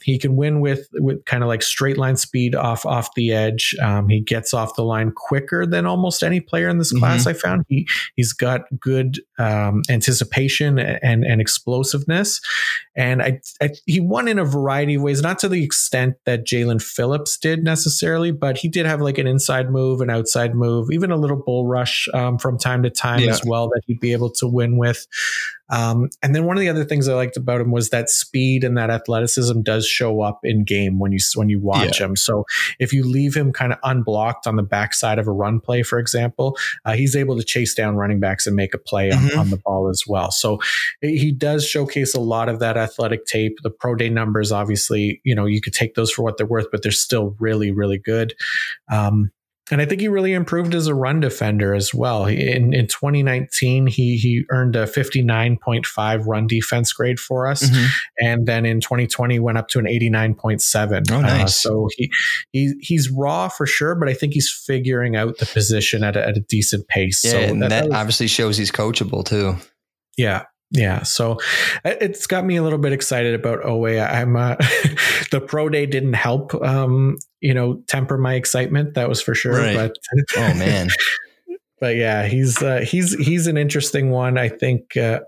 He can win with kind of like straight line speed off the edge. He gets off the line quicker than almost any player in this class. I found he's got good anticipation and explosiveness, and he won in a variety of ways, not to the extent that Jaelan Phillips did necessarily, but he did have like an inside move, an outside move, even a little bull rush from time to time as well that he'd be able to win with. And then one of the other things I liked about him was that speed and that athleticism does show up in game when you watch him. So if you leave him kind of unblocked on the backside of a run play, for example, he's able to chase down running backs and make a play on the ball as well. So he does showcase a lot of that athletic tape. The pro day numbers, obviously, you know, you could take those for what they're worth, but they're still really, really good. And I think he really improved as a run defender as well. In 2019, he earned a 59.5 run defense grade for us, and then in 2020 went up to an 89.7. Oh, nice. So he's raw for sure, but I think he's figuring out the position at a decent pace. Yeah, so and that obviously shows he's coachable too. Yeah. Yeah, so it's got me a little bit excited about Oweh. I'm the pro day didn't help, temper my excitement. That was for sure. Right. But oh man, but yeah, he's an interesting one. I think I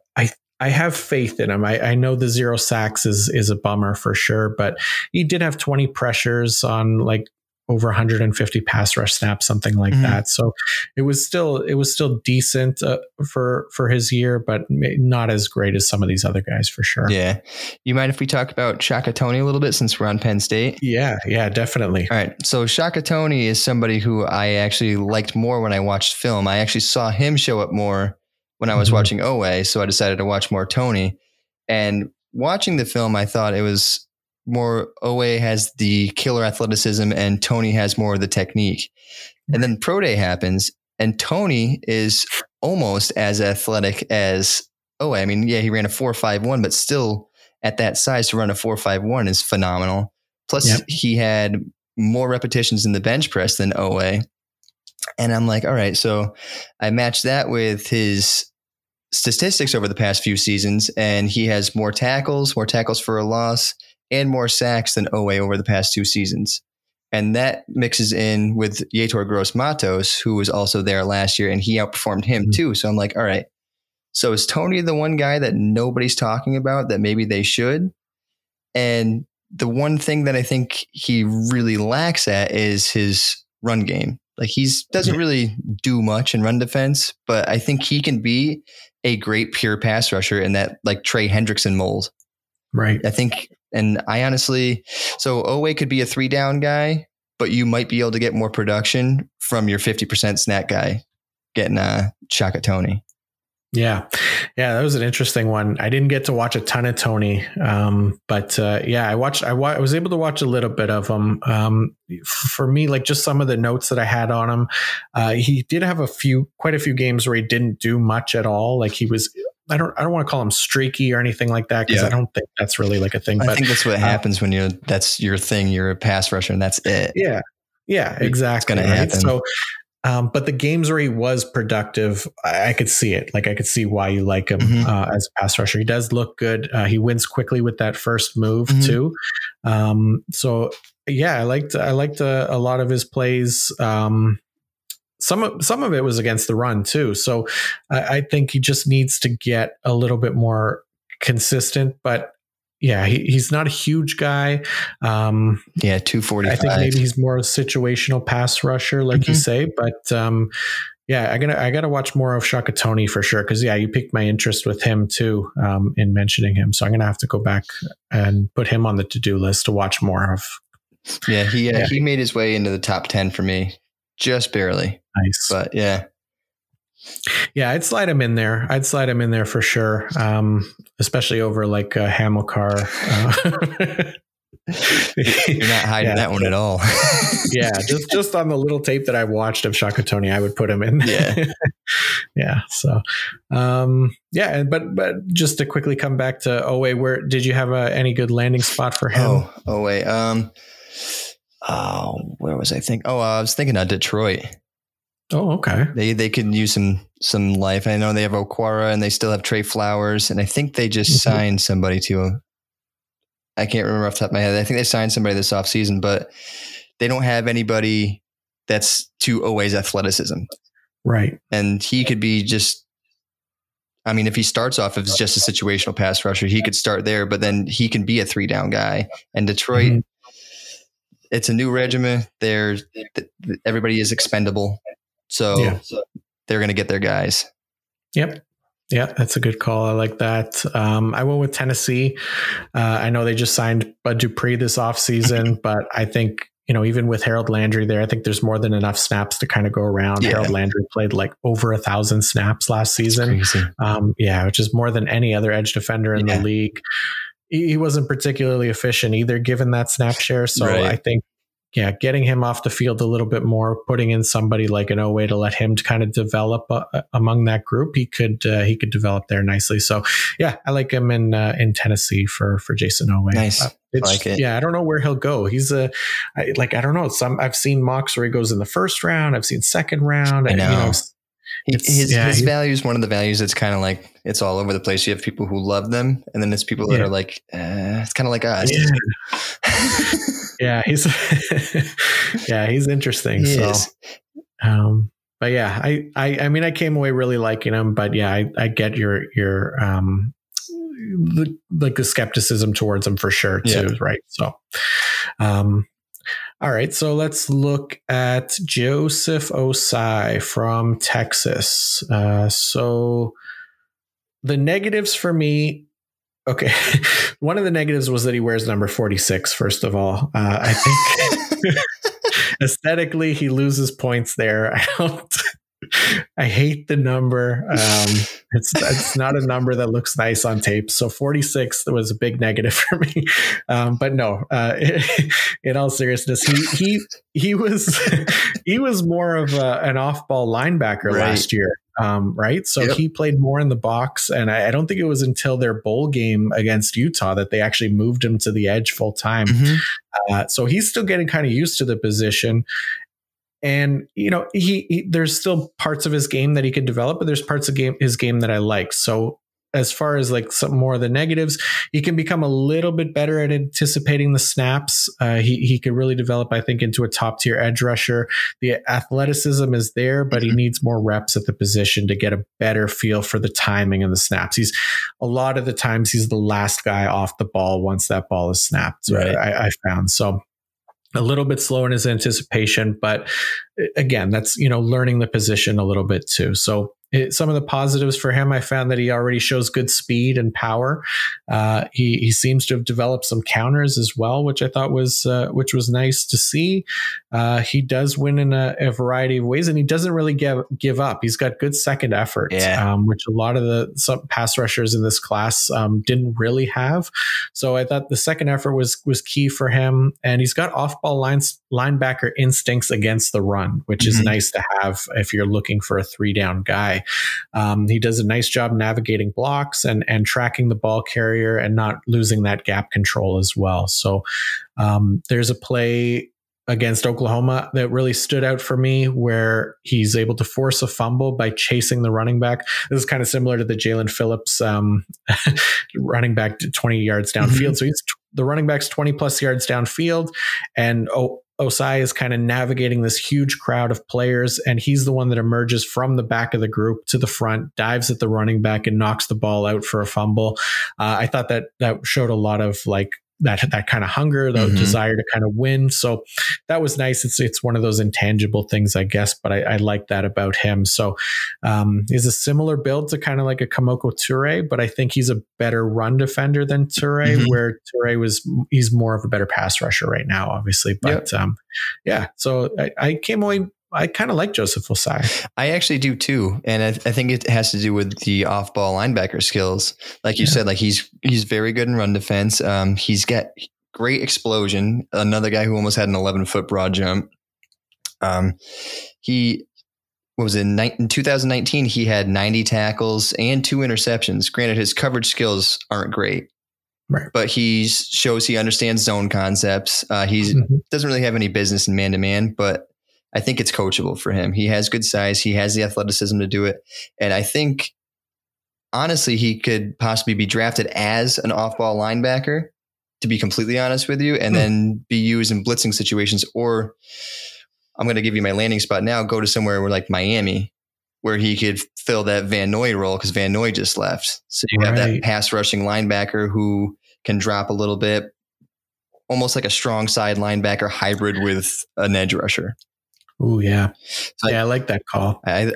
have faith in him. I know the 0 sacks is a bummer for sure, but he did have 20 pressures on like over 150 pass rush snaps, something like that. So it was still decent for his year, but not as great as some of these other guys for sure. Yeah. You mind if we talk about Shaka Toney a little bit since we're on Penn State? Yeah. Yeah, definitely. All right. So Shaka Toney is somebody who I actually liked more when I watched film. I actually saw him show up more when I was watching Oweh. So I decided to watch more Toney, and watching the film, I thought it was more Oweh has the killer athleticism and Toney has more of the technique. And then pro day happens and Toney is almost as athletic as Oweh. I mean, yeah, he ran a 4.51, but still at that size to run a 4.51 is phenomenal. Plus he had more repetitions in the bench press than Oweh. And I'm like, all right, so I matched that with his statistics over the past few seasons, and he has more tackles for a loss, and more sacks than Oweh over the past 2 seasons. And that mixes in with Yetur Gross-Matos, who was also there last year, and he outperformed him too. So I'm like, all right, so is Toney the one guy that nobody's talking about that maybe they should? And the one thing that I think he really lacks at is his run game. Like he doesn't really do much in run defense, but I think he can be a great pure pass rusher in that like Trey Hendrickson mold. Right. I think, and I honestly, so Oweh could be a 3-down guy, but you might be able to get more production from your 50% snap guy getting Shaka Toney. Yeah. Yeah. That was an interesting one. I didn't get to watch a ton of Toney. I was able to watch a little bit of him. For me, like just some of the notes that I had on him, he did have quite a few games where he didn't do much at all. Like he was, I don't want to call him streaky or anything like that, because I don't think that's really like a thing. But I think that's what happens when that's your thing. You're a pass rusher and that's it. Yeah. Yeah, exactly. It's going to happen. So, but the games where he was productive, I could see it. Like, I could see why you like him as a pass rusher. He does look good. He wins quickly with that first move too. So yeah, I liked a lot of his plays. Some of it was against the run too. So I think he just needs to get a little bit more consistent, but yeah, he's not a huge guy. 245. I think maybe he's more a situational pass rusher, like you say. But I gotta watch more of Shaka Toney for sure, because you piqued my interest with him too, in mentioning him. So I'm gonna have to go back and put him on the to-do list to watch more of. Yeah, he made his way into the top 10 for me, just barely. Nice, but yeah. Yeah, I'd slide him in there. For sure. Especially over like a Hamilcar. You're not hiding that one at all. Yeah, just on the little tape that I watched of Shaka Toney, I would put him in. Yeah. Yeah. So, but just to quickly come back to Oweh, where did you have any good landing spot for him? Oweh. Where was I thinking? I was thinking of Detroit. Oh, okay. They can use some life. I know they have Okwara and they still have Trey Flowers, and I think they just signed somebody to. I can't remember off the top of my head. I think they signed somebody this offseason, but they don't have anybody that's to Oweh's athleticism, right? And he could be just. I mean, if he starts off as just a situational pass rusher, he could start there, but then he can be a 3-down guy. And Detroit, it's a new regimen. Everybody is expendable. So they're going to get their guys. Yep. Yeah, that's a good call. I like that. I went with Tennessee. I know they just signed Bud Dupree this offseason, but I think, even with Harold Landry there, I think there's more than enough snaps to kind of go around. Yeah. Harold Landry played like over 1,000 snaps last season. Which is more than any other edge defender in the league. He wasn't particularly efficient either, given that snap share. So I think, getting him off the field a little bit more, putting in somebody like an Oweh to let him to kind of develop among that group, he could develop there nicely. So I like him in Tennessee for Jayson Oweh. Nice, I don't know where he'll go. He's I don't know. I've seen mocks where he goes in the first round. I've seen second round. I know. His value is one of the values that's kind of like it's all over the place. You have people who love them, and then it's people that are like it's kind of like us. Yeah. He's interesting. So, but yeah, I mean, I came away really liking him, but I get your, the skepticism towards him for sure too. Yeah. Right. So, all right. So let's look at Joseph Ossai from Texas. So the negatives for me, okay. One of the negatives was that he wears number 46, first of all. I think aesthetically, he loses points there. I hate the number. It's not a number that looks nice on tape. So 46 was a big negative for me. But no, in all seriousness, he was more of an off-ball linebacker last year. So he played more in the box, and I don't think it was until their bowl game against Utah that they actually moved him to the edge full time. So he's still getting kind of used to the position. And, there's still parts of his game that he could develop, but there's parts of his game that I like. So as far as like some more of the negatives, he can become a little bit better at anticipating the snaps. He could really develop, I think, into a top tier edge rusher. The athleticism is there, but he needs more reps at the position to get a better feel for the timing and the snaps. He's a lot of the times he's the last guy off the ball once that ball is snapped. Right. I found so. A little bit slow in his anticipation, but again, that's, learning the position a little bit too. So some of the positives for him, I found that he already shows good speed and power. He seems to have developed some counters as well, which I thought was, which was nice to see. He does win in a variety of ways, and he doesn't really give up. He's got good second effort, which a lot of some pass rushers in this class didn't really have. So I thought the second effort was key for him, and he's got off-ball linebacker instincts against the run, which is nice to have if you're looking for a 3-down guy. He does a nice job navigating blocks and tracking the ball carrier and not losing that gap control as well. So there's a play against Oklahoma that really stood out for me, where he's able to force a fumble by chasing the running back. This is kind of similar to the Jaelan Phillips running back 20 yards downfield. So he's the running back's 20 plus yards downfield, and Ossai is kind of navigating this huge crowd of players, and he's the one that emerges from the back of the group to the front, dives at the running back, and knocks the ball out for a fumble. I thought that showed a lot of like that kind of hunger, that desire to kind of win. So that was nice. It's one of those intangible things, I guess, but I like that about him. So he's a similar build to kind of like a Kamoko Toure, but I think he's a better run defender than Toure, where Toure he's more of a better pass rusher right now, obviously. But so I came away, I kind of like Joseph Ossai. I actually do too. And I think it has to do with the off ball linebacker skills. Like you said, like he's very good in run defense. He's got great explosion. Another guy who almost had an 11-foot broad jump. In 2019, he had 90 tackles and 2 interceptions. Granted, his coverage skills aren't great. Right. But he understands zone concepts. He doesn't really have any business in man-to-man, but I think it's coachable for him. He has good size. He has the athleticism to do it. And I think, honestly, he could possibly be drafted as an off-ball linebacker, to be completely honest with you, and then be used in blitzing situations. Or I'm going to give you my landing spot now, go to somewhere where, like Miami, where he could fill that Van Noy role because Van Noy just left. So you have that pass-rushing linebacker who can drop a little bit, almost like a strong side linebacker hybrid with an edge rusher. Oh, yeah. So I like that call. I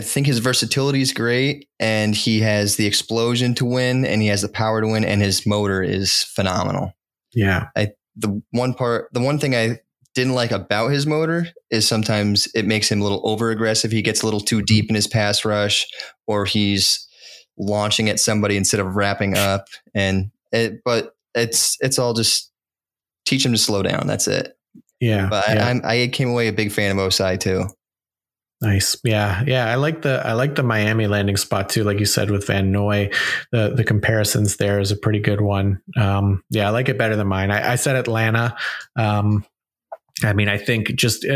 think his versatility is great, and he has the explosion to win, and he has the power to win, and his motor is phenomenal. Yeah. The one thing I didn't like about his motor is sometimes it makes him a little over aggressive. He gets a little too deep in his pass rush, or he's launching at somebody instead of wrapping up. But it's all just teach him to slow down. That's it. Yeah. But I came away a big fan of Ossai too. Nice. Yeah. Yeah. I like the Miami landing spot too. Like you said, with Van Noy, the comparisons there is a pretty good one. I like it better than mine. I said Atlanta. I think just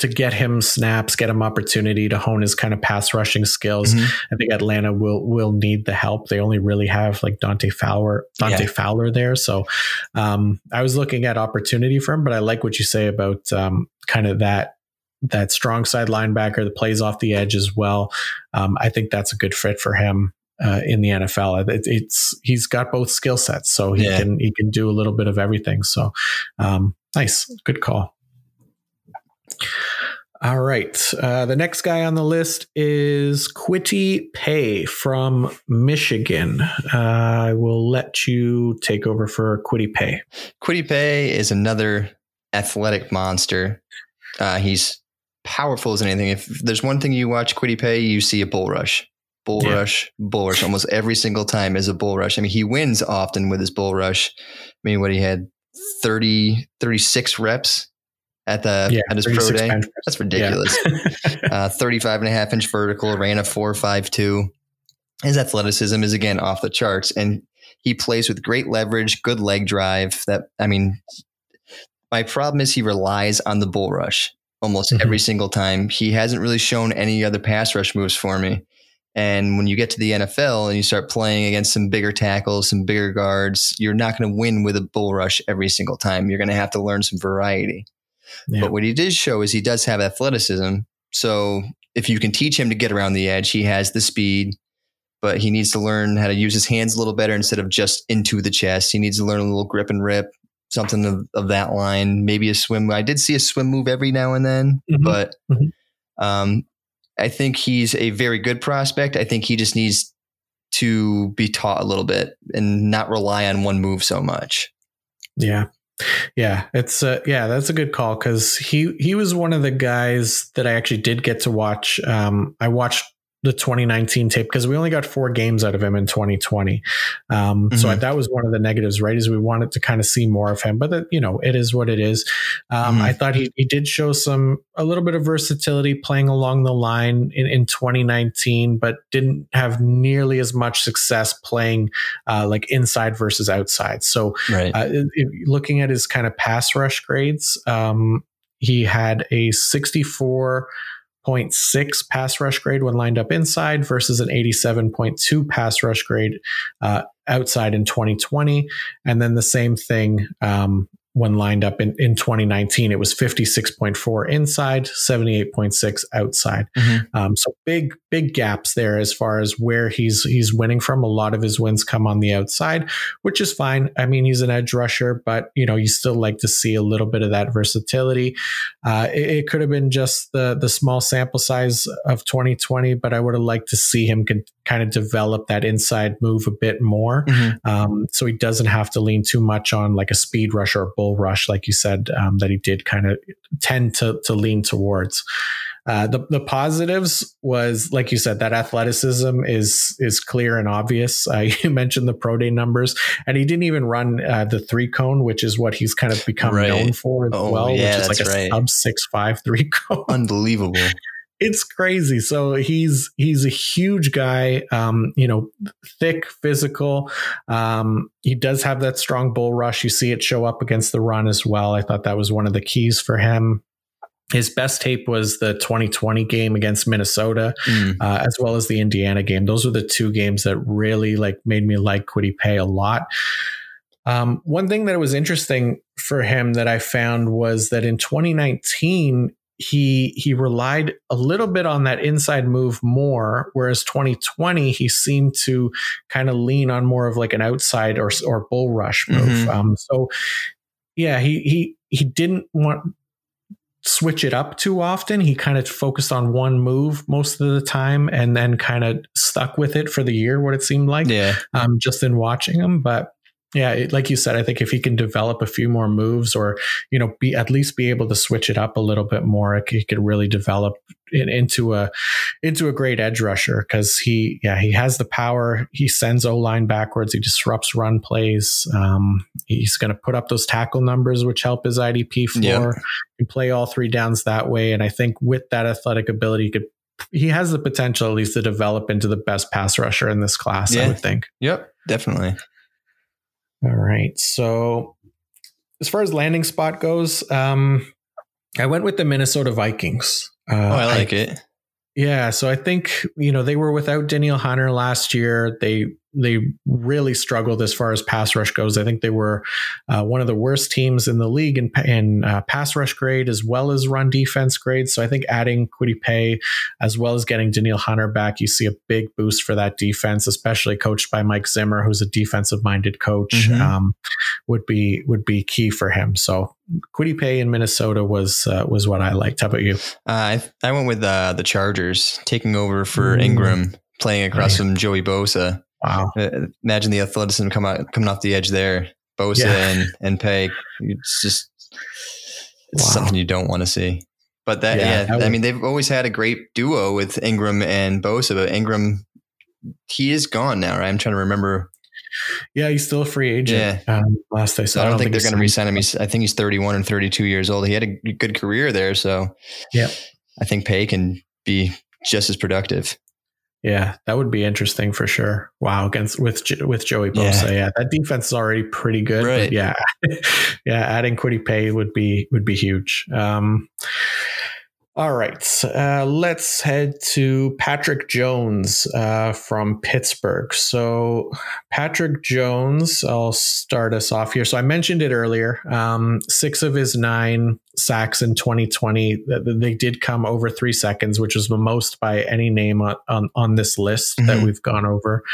to get him snaps, get him opportunity to hone his kind of pass rushing skills. I think Atlanta will need the help. They only really have like Dante Fowler there. So I was looking at opportunity for him, but I like what you say about kind of that strong side linebacker that plays off the edge as well. I think that's a good fit for him in the NFL. He's got both skill sets, so he can do a little bit of everything. So nice, good call. All right. The next guy on the list is Kwity Paye from Michigan. I will let you take over for Kwity Paye. Kwity Paye is another athletic monster. He's powerful as anything. If there's one thing you watch Kwity Paye, you see a bull rush. Bull rush. Almost every single time is a bull rush. I mean, he wins often with his bull rush. I mean, he had 36 reps at his pro day. That's ridiculous. 35 and a half inch vertical, ran a 4.52. His athleticism is again off the charts, and he plays with great leverage, good leg drive. My problem is he relies on the bull rush almost every single time. He hasn't really shown any other pass rush moves for me. And when you get to the NFL and you start playing against some bigger tackles, some bigger guards, you're not going to win with a bull rush every single time. You're going to have to learn some variety. Yeah. But what he did show is he does have athleticism. So if you can teach him to get around the edge, he has the speed, but he needs to learn how to use his hands a little better instead of just into the chest. He needs to learn a little grip and rip, something of that line, maybe a swim. I did see a swim move every now and then, but I think he's a very good prospect. I think he just needs to be taught a little bit and not rely on one move so much. Yeah. Yeah, that's a good call, because he was one of the guys that I actually did get to watch. I watched the 2019 tape, because we only got 4 games out of him in 2020. So that was one of the negatives, right? Is we wanted to kind of see more of him, but that, you know, it is what it is. I thought he did show a little bit of versatility playing along the line in 2019, but didn't have nearly as much success playing like inside versus outside. So right. Looking at his kind of pass rush grades, he had a 64.6 pass rush grade when lined up inside versus an 87.2 pass rush grade outside in 2020. And then the same thing when lined up in 2019, it was 56.4 inside, 78.6 outside. So big gaps there as far as where he's winning from. A lot of his wins come on the outside, which is fine. I mean, he's an edge rusher, but you know, you still like to see a little bit of that versatility. It could have been just the small sample size of 2020, but I would have liked to see him kind of develop that inside move a bit more. So he doesn't have to lean too much on like a speed rush or a bull rush, like you said, that he did kind of tend to lean towards. The positives was, like you said, that athleticism is clear and obvious. You mentioned the pro day numbers, and he didn't even run the 3-cone, which is what he's kind of become known for as which is like a sub 6.5 3-cone. Unbelievable. It's crazy. So he's a huge guy, thick, physical. He does have that strong bull rush. You see it show up against the run as well. I thought that was one of the keys for him. His best tape was the 2020 game against Minnesota, as well as the Indiana game. Those were the 2 games that really made me like Kwity Paye a lot. One thing that was interesting for him that I found was that in 2019, he relied a little bit on that inside move more, whereas 2020 he seemed to kind of lean on more of like an outside or bull rush move. He didn't want switch it up too often. He kind of focused on one move most of the time and then kind of stuck with it for the year, what it seemed like. Just in watching him, but like you said, I think if he can develop a few more moves or, be able to switch it up a little bit more, he could really develop it into a great edge rusher. Cause he has the power. He sends O-line backwards. He disrupts run plays. He's going to put up those tackle numbers, which help his IDP floor. He can play all 3 downs that way. And I think with that athletic ability, he has the potential at least to develop into the best pass rusher in this class, I would think. Yep, definitely. All right. So as far as landing spot goes, I went with the Minnesota Vikings. I like it. Yeah. So I think, they were without Danielle Hunter last year. They really struggled as far as pass rush goes. I think they were one of the worst teams in the league in pass rush grade as well as run defense grade. So I think adding Kwity Paye as well as getting Danielle Hunter back, you see a big boost for that defense, especially coached by Mike Zimmer, who's a defensive minded coach, would be key for him. So Kwity Paye in Minnesota was what I liked. How about you? I went with the Chargers taking over for Ingram, playing across from Joey Bosa. Wow! Imagine the athleticism coming off the edge there. Bosa and Paye. It's something you don't want to see. But they've always had a great duo with Ingram and Bosa. But Ingram, he is gone now, right? I'm trying to remember. Yeah, he's still a free agent. Yeah. Last I saw, I don't think they're going to re-sign him. I think he's 31 and 32 years old. He had a good career there, so I think Paye can be just as productive. Yeah, that would be interesting for sure. Wow, with Joey Bosa, that defense is already pretty good. Right. But adding Kwity Paye would be huge. All right, let's head to Patrick Jones from Pittsburgh. So Patrick Jones, I'll start us off here. So I mentioned it earlier. 6 of his 9 sacks in 2020, they did come over 3 seconds, which was the most by any name on this list that we've gone over.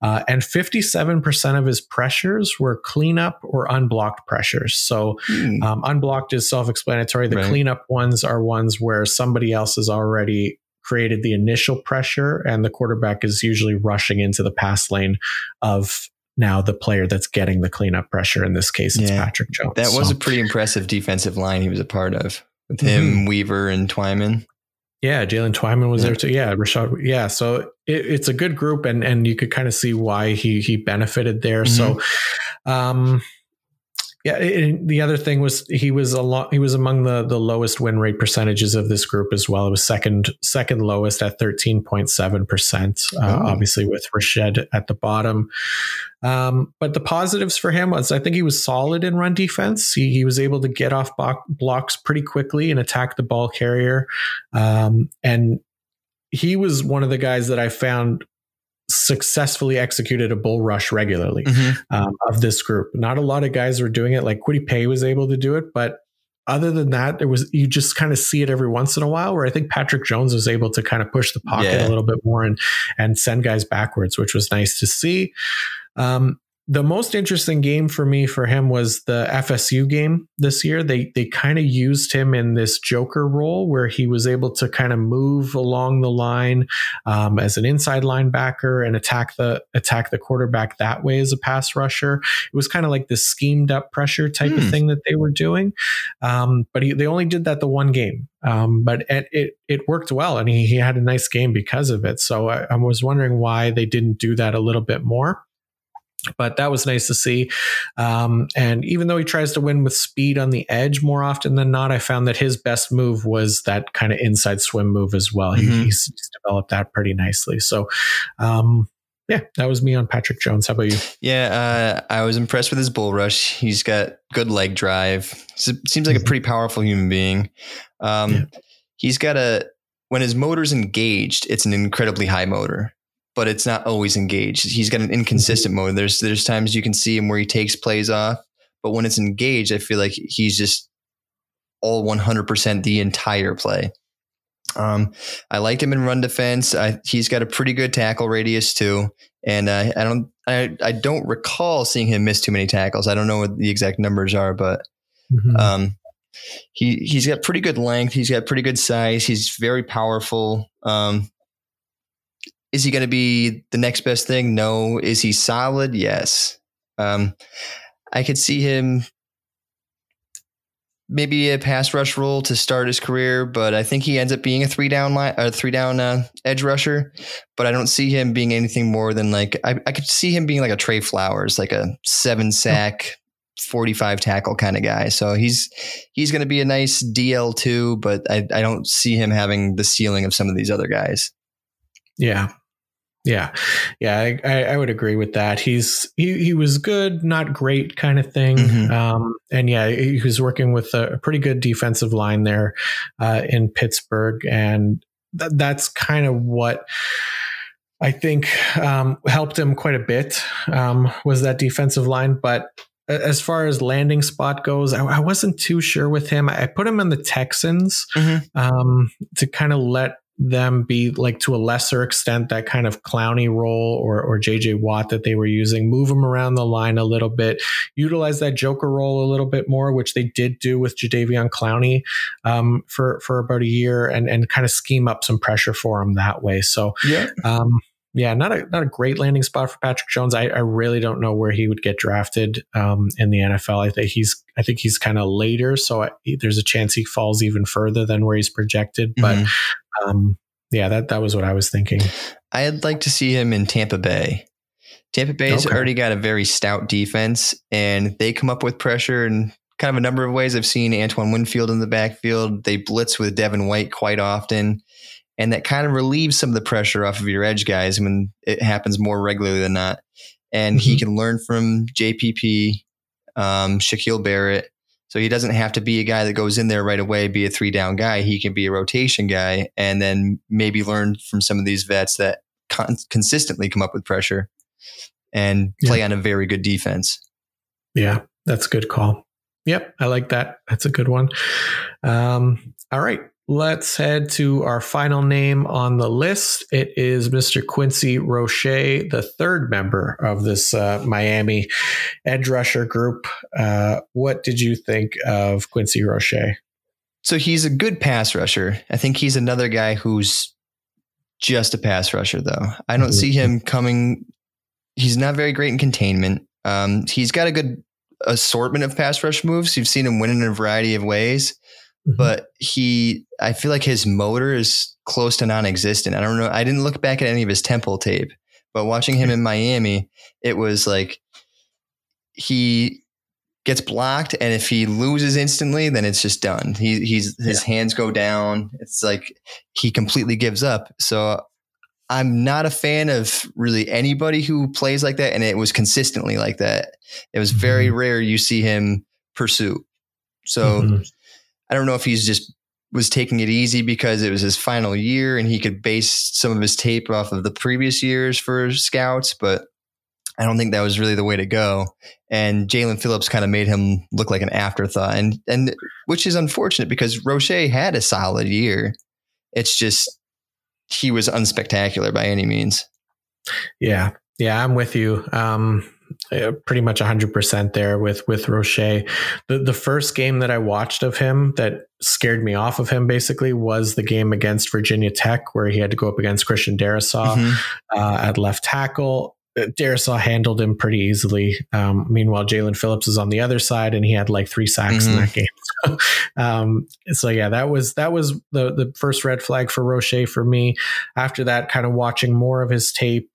And 57% of his pressures were cleanup or unblocked pressures. So unblocked is self-explanatory. The cleanup ones are ones where somebody else is already created the initial pressure and the quarterback is usually rushing into the pass lane of now the player that's getting the cleanup pressure. In this case, it's Patrick Jones. That was a pretty impressive defensive line he was a part of with him, Weaver, and Twyman. Yeah, Jalen Twyman was there too. Yeah, Rashad. Yeah, so it's a good group, and you could kind of see why he benefited there. Mm-hmm. So, yeah, the other thing was he was among the lowest win rate percentages of this group as well. It was second lowest at 13.7%. Obviously with Rashad at the bottom. But the positives for him was, I think he was solid in run defense. He was able to get off blocks pretty quickly and attack the ball carrier. And he was one of the guys that I found successfully executed a bull rush regularly, of this group. Not a lot of guys were doing it. Like Kwity Paye was able to do it, but other than that, there was, you just kind of see it every once in a while, where I think Patrick Jones was able to kind of push the pocket a little bit more and send guys backwards, which was nice to see. The most interesting game for him was the FSU game this year. They kind of used him in this joker role where he was able to kind of move along the line as an inside linebacker and attack the quarterback that way as a pass rusher. It was kind of like this schemed up pressure type of thing that they were doing. But they only did that the one game. But it worked well, and he had a nice game because of it. So I was wondering why they didn't do that a little bit more. But that was nice to see. And even though he tries to win with speed on the edge more often than not, I found that his best move was that kind of inside swim move as well. Mm-hmm. He's developed that pretty nicely. So, that was me on Patrick Jones. How about you? Yeah, I was impressed with his bull rush. He's got good leg drive. Seems like a pretty powerful human being. He's got when his motor's engaged, it's an incredibly high motor, but it's not always engaged. He's got an inconsistent motor. There's times you can see him where he takes plays off, but when it's engaged, I feel like he's just all 100% the entire play. I liked him in run defense. He's got a pretty good tackle radius too. And I don't recall seeing him miss too many tackles. I don't know what the exact numbers are, but he's got pretty good length. He's got pretty good size. He's very powerful. Is he going to be the next best thing? No. Is he solid? Yes. I could see him maybe a pass rush role to start his career, but I think he ends up being a three down edge rusher. But I don't see him being anything more than like I could see him being like a Trey Flowers, like a 7-sack, 45 tackle kind of guy. So he's going to be a nice DL2, but I don't see him having the ceiling of some of these other guys. Yeah. Yeah. I would agree with that. He was good, not great kind of thing. And yeah, he was working with a pretty good defensive line there in Pittsburgh. And that's kind of what I think helped him quite a bit was that defensive line. But as far as landing spot goes, I wasn't too sure with him. I put him in the Texans to kind of let them be like, to a lesser extent, that kind of Clowney role or J.J. Watt that they were using. Move him around the line a little bit, utilize that joker role a little bit more, which they did do with Jadeveon Clowney for about a year, and kind of scheme up some pressure for him that way. So not a great landing spot for Patrick Jones. I really don't know where he would get drafted in the NFL. I think he's kind of later, so there's a chance he falls even further than where he's projected. But that was what I was thinking. I'd like to see him in Tampa Bay. Tampa Bay's already got a very stout defense, and they come up with pressure in kind of a number of ways. I've seen Antoine Winfield in the backfield. They blitz with Devin White quite often, and that kind of relieves some of the pressure off of your edge guys when it happens more regularly than not. And he can learn from JPP, Shaquille Barrett. So he doesn't have to be a guy that goes in there right away, be a 3-down guy. He can be a rotation guy, and then maybe learn from some of these vets that consistently come up with pressure and play on a very good defense. Yeah, that's a good call. Yep, I like that. That's a good one. All right, let's head to our final name on the list. It is Mr. Quincy Roche, the third member of this Miami edge rusher group. What did you think of Quincy Roche? So he's a good pass rusher. I think he's another guy who's just a pass rusher, though. I don't see him coming. He's not very great in containment. He's got a good assortment of pass rush moves. You've seen him win in a variety of ways. Mm-hmm. But I feel like his motor is close to non-existent. I don't know. I didn't look back at any of his temple tape, but watching him in Miami, it was like he gets blocked, and if he loses instantly, then it's just done. His hands go down. It's like he completely gives up. So I'm not a fan of really anybody who plays like that. And it was consistently like that. It was very rare you see him pursue. So I don't know if he's just was taking it easy because it was his final year and he could base some of his tape off of the previous years for scouts, but I don't think that was really the way to go. And Jaelan Phillips kind of made him look like an afterthought, and which is unfortunate because Roche had a solid year. It's just he was unspectacular by any means. Yeah. Yeah, I'm with you. Pretty much 100% there with Roche. The first game that I watched of him that scared me off of him basically was the game against Virginia Tech, where he had to go up against Christian Darrisaw at left tackle. Darrisaw handled him pretty easily. Meanwhile, Jaelan Phillips is on the other side, and he had like 3 sacks in that game. So yeah, that was the first red flag for Roche for me. After that, kind of watching more of his tape,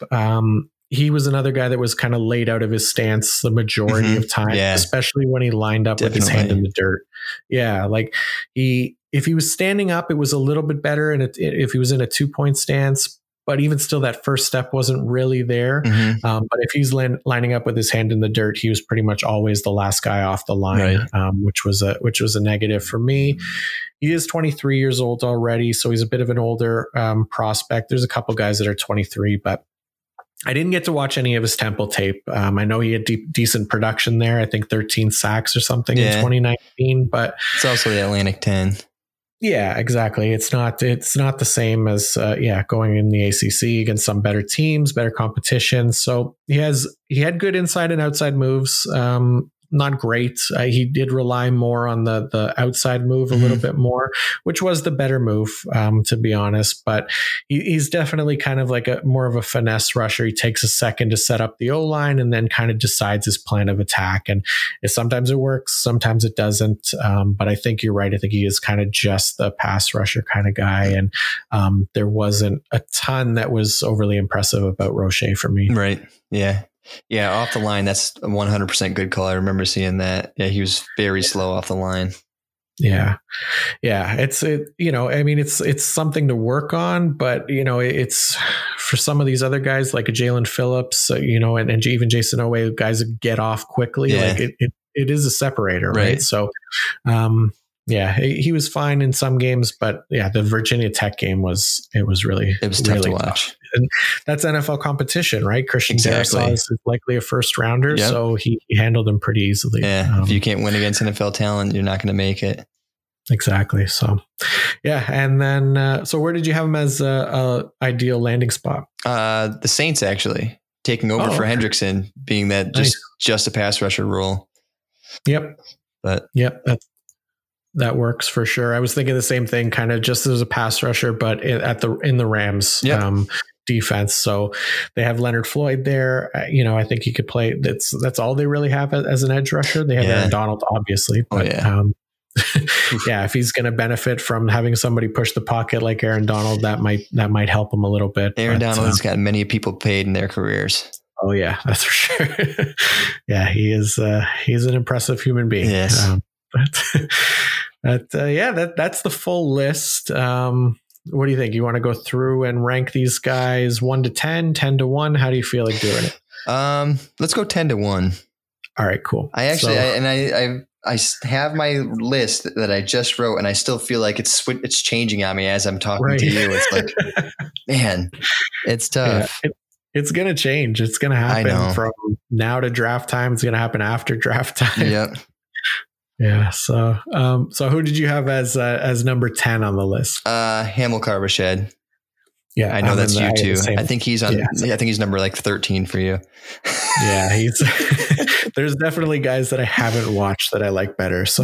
he was another guy that was kind of laid out of his stance the majority of time, especially when he lined up with his hand in the dirt. Yeah. Like if he was standing up, it was a little bit better. And if he was in a 2-point stance, but even still that first step wasn't really there. But if he's lining up with his hand in the dirt, he was pretty much always the last guy off the line, which was a negative for me. He is 23 years old already. So he's a bit of an older prospect. There's a couple guys that are 23, but I didn't get to watch any of his temple tape. I know he had decent production there. I think 13 sacks or something in 2019, but it's also the Atlantic 10. Yeah, exactly. It's not the same as going in the ACC against some better teams, better competition. So he had good inside and outside moves. Not great. He did rely more on the outside move a little bit more, which was the better move, to be honest. But he's definitely kind of like more of a finesse rusher. He takes a second to set up the O-line and then kind of decides his plan of attack. And sometimes it works, sometimes it doesn't. But I think you're right. I think he is kind of just the pass rusher kind of guy. And there wasn't a ton that was overly impressive about Roche for me. Right. Yeah. Yeah, off the line, that's a 100% good call. I remember seeing that. Yeah, he was very slow off the line. Yeah. Yeah. It's something to work on, but it's for some of these other guys like a Jaelan Phillips, and even Jayson Oweh, guys that get off quickly. Yeah. Like it is a separator, right? So, yeah, he was fine in some games, but yeah, the Virginia Tech game was tough to watch. Tough. And that's NFL competition, right? Christian Darrisaw is likely a first rounder, so he handled him pretty easily. Yeah, if you can't win against NFL talent, you're not going to make it. Exactly. So, yeah, and then so where did you have him as a ideal landing spot? The Saints actually taking over for Hendrickson, being that just a pass rusher role. Yep. But that works for sure. I was thinking the same thing, kind of just as a pass rusher, but in the Rams defense. So they have Leonard Floyd there. I think he could play. That's all they really have as an edge rusher. They have Aaron Donald, obviously. But if he's going to benefit from having somebody push the pocket like Aaron Donald, that might help him a little bit. Aaron Donald's got many people paid in their careers. Oh yeah, that's for sure. Yeah, he is. He's an impressive human being. Yes. That's the full list. What do you think? You want to go through and rank these guys 1 to 10, 10 to 1? How do you feel like doing it? Let's go 10 to 1. All right, cool. I actually, I have my list that I just wrote, and I still feel like it's changing on me as I'm talking to you. It's like, man, it's tough. Yeah, it's gonna change. It's gonna happen from now to draft time. It's gonna happen after draft time. Yep. Yeah. So, so who did you have as number 10 on the list? Hamilcar Rashad. Yeah. I know that's you too. I think he's on, I think he's number like 13 for you. Yeah. There's definitely guys that I haven't watched that I like better. So,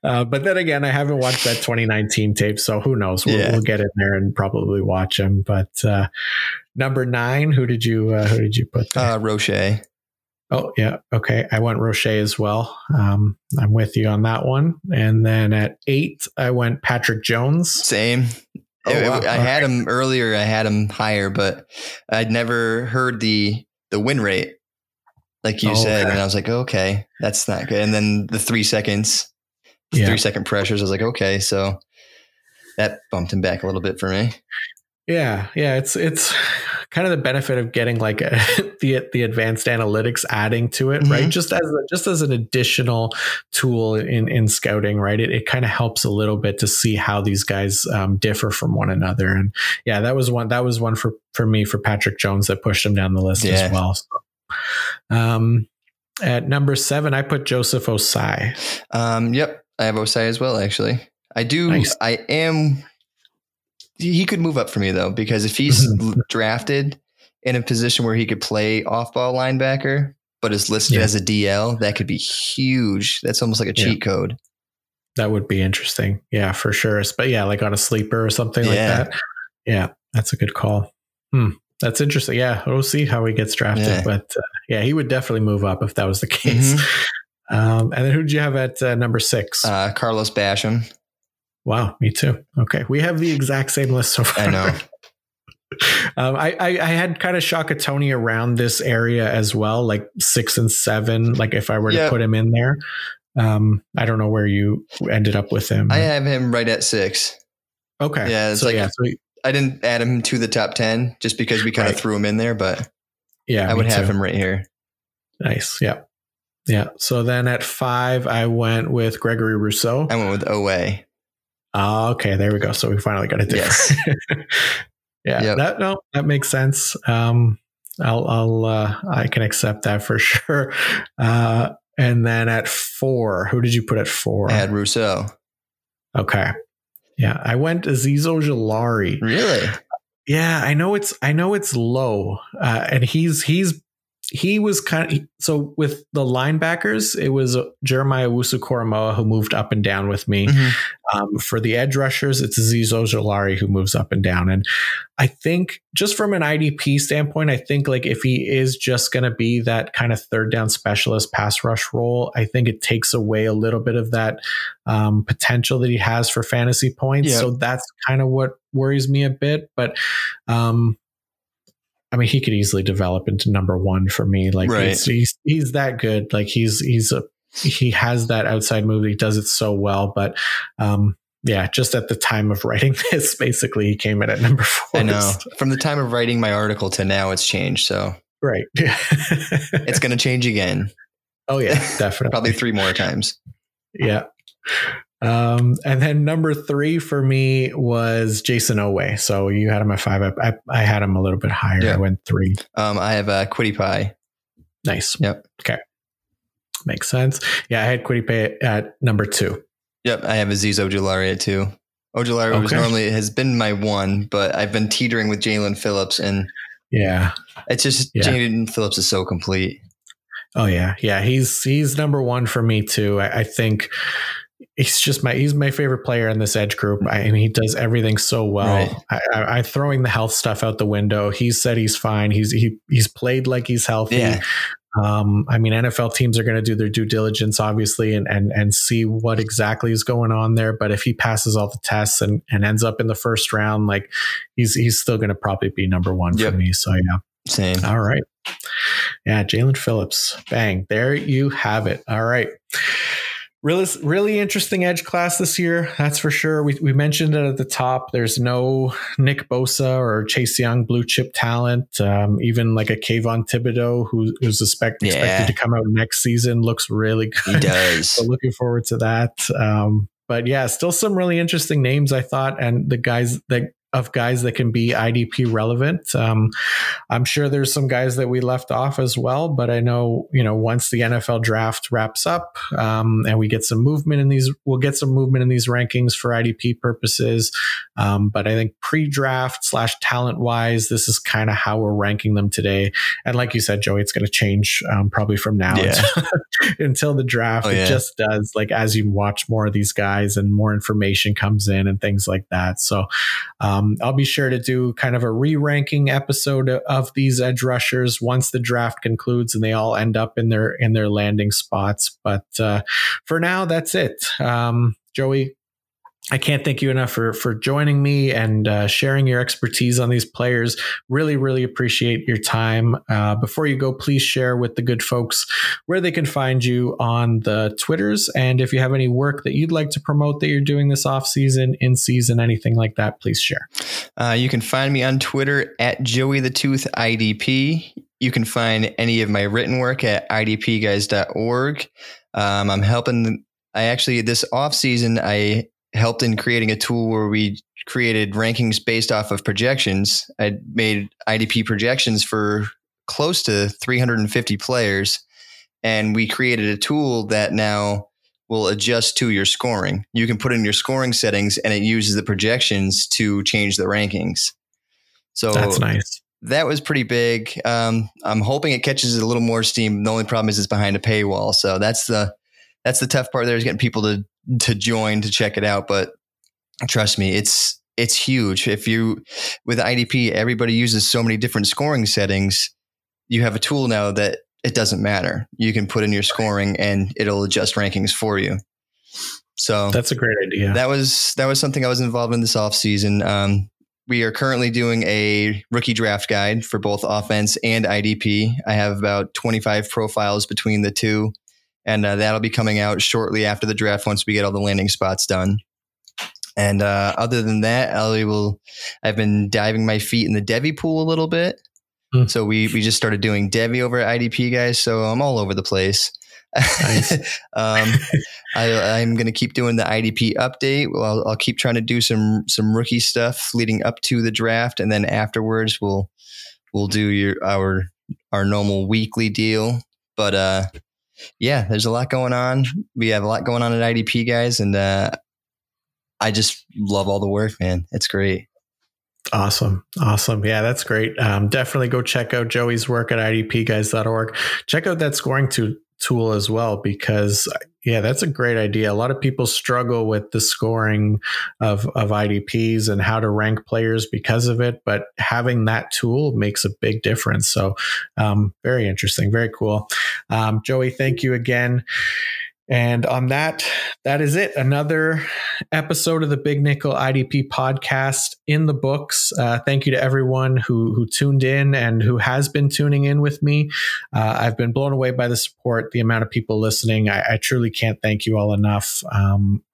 but then again, I haven't watched that 2019 tape, so who knows? We'll get in there and probably watch him. But, number 9, who did you put there? Roche. Oh, yeah. Okay. I went Roche as well. I'm with you on that one. And then at 8, I went Patrick Jones. Same. I had him earlier. I had him higher, but I'd never heard the win rate, like you said. Okay. And I was like, okay, that's not good. And then the 3 seconds, the 3 second pressures, I was like, okay. So that bumped him back a little bit for me. Yeah. Yeah. It's kind of the benefit of getting like the advanced analytics adding to it, mm-hmm. right? Just as an additional tool in scouting, right? It kind of helps a little bit to see how these guys differ from one another. And yeah, that was one for me for Patrick Jones that pushed him down the list as well. So, at number 7, I put Joseph Ossai. Yep. I have Ossai as well, actually. I do. Nice. He could move up for me though, because if he's drafted in a position where he could play off-ball linebacker, but is listed as a DL, that could be huge. That's almost like a cheat code. That would be interesting. Yeah, for sure. But yeah, like on a sleeper or something like that. Yeah, that's a good call. That's interesting. Yeah, we'll see how he gets drafted. But yeah, he would definitely move up if that was the case. Mm-hmm. And then who did you have at number 6? Carlos Basham. Wow, me too. Okay, we have the exact same list so far. I know. I had kind of Shaka Toney around this area as well, like 6 and 7. Like if I were to put him in there, I don't know where you ended up with him. I have him right at 6. Okay. Yeah, I didn't add him to the top 10 just because we kind of threw him in there, but yeah, I would have him right here. Nice. Yeah. Yeah. So then at 5, I went with Gregory Rousseau. I went with Oweh. Okay, there we go. So we finally got it. Yes. That makes sense. I can accept that for sure. And then at 4, who did you put at 4? I had Rousseau. Okay. Yeah, I went Azeez Ojulari. Really? Yeah, I know it's low, and he was so with the linebackers, it was Jeremiah Owusu-Koramoah who moved up and down with me. Mm-hmm. For the edge rushers, it's Azeez Ojulari who moves up and down. And I think just from an IDP standpoint, I think like if he is just going to be that kind of third down specialist pass rush role, I think it takes away a little bit of that potential that he has for fantasy points. Yep. So that's kind of what worries me a bit. But I mean, he could easily develop into number 1 for me. Like he's that good. Like he has that outside move. He does it so well, but just at the time of writing this, basically he came in at number 4. I know from the time of writing my article to now it's changed. So right. It's going to change again. Oh yeah, definitely. Probably 3 more times. Yeah. And then number 3 for me was Jayson Oweh. So you had him at 5. I had him a little bit higher. Yeah. I went 3. I have Kwity Paye. Nice. Yep. Okay. Makes sense. Yeah. I had Kwity Paye at number 2. Yep. I have Azeez Ojulari at 2. Ojulari has been my 1, but I've been teetering with Jaelan Phillips and it's just Jaelan Phillips is so complete. Oh yeah. Yeah. He's number 1 for me too. I think he's my favorite player in this edge group, and he does everything so well. Right. I throwing the health stuff out the window. He said he's fine. He's played like he's healthy. Yeah. I mean, NFL teams are going to do their due diligence, obviously, and see what exactly is going on there. But if he passes all the tests and ends up in the first round, like he's still going to probably be number 1 for me. So yeah, same. All right, yeah, Jaelan Phillips, bang, there you have it. All right. Really interesting edge class this year. That's for sure. We mentioned it at the top. There's no Nick Bosa or Chase Young blue chip talent. Even like a Kayvon Thibodeau, who's expected to come out next season, looks really good. He does. So looking forward to that. But yeah, still some really interesting names, I thought, and the guys that can be IDP relevant. I'm sure there's some guys that we left off as well, but I know, once the NFL draft wraps up, and we get some movement in these, we'll get some movement in these rankings for IDP purposes. But I think pre-draft / talent wise, this is kind of how we're ranking them today. And like you said, Joey, it's going to change probably from now until the draft. Oh, yeah. It just does, like, as you watch more of these guys and more information comes in and things like that. So, I'll be sure to do kind of a re-ranking episode of these edge rushers once the draft concludes and they all end up in their landing spots. But for now, that's it. Joey, I can't thank you enough for joining me and sharing your expertise on these players. Really, really appreciate your time. Before you go, please share with the good folks where they can find you on the Twitters. And if you have any work that you'd like to promote that you're doing this off season, in season, anything like that, please share. You can find me on Twitter at Joey the Tooth IDP. You can find any of my written work at idpguys.org. I'm helping. I actually, this off season, I helped in creating a tool where we created rankings based off of projections. I made IDP projections for close to 350 players, and we created a tool that now will adjust to your scoring. You can put in your scoring settings and it uses the projections to change the rankings. So that's nice. That was pretty big. I'm hoping it catches a little more steam. The only problem is it's behind a paywall. So that's the tough part there, is getting people to join, to check it out. But trust me, it's huge. If you, with IDP, everybody uses so many different scoring settings. You have a tool now that it doesn't matter. You can put in your scoring and it'll adjust rankings for you. So that's a great idea. That was something I was involved in this off season. We are currently doing a rookie draft guide for both offense and IDP. I have about 25 profiles between the two. And that'll be coming out shortly after the draft once we get all the landing spots done. And other than that, I've been diving my feet in the Devy pool a little bit. Mm. So we just started doing Devy over at IDP, guys. So I'm all over the place. Nice. I'm going to keep doing the IDP update. Well, I'll keep trying to do some rookie stuff leading up to the draft. And then afterwards, we'll do our normal weekly deal. But yeah, there's a lot going on. We have a lot going on at IDP, guys. And I just love all the work, man. It's great. Awesome. Yeah, that's great. Definitely go check out Joey's work at idpguys.org. Check out that scoring tool as well, because yeah, that's a great idea. A lot of people struggle with the scoring of IDPs and how to rank players because of it, but having that tool makes a big difference. So very interesting, very cool. Joey, thank you again. And on that is it. Another episode of the Big Nickel IDP podcast in the books. Thank you to everyone who tuned in and who has been tuning in with me. I've been blown away by the support, the amount of people listening. I truly can't thank you all enough.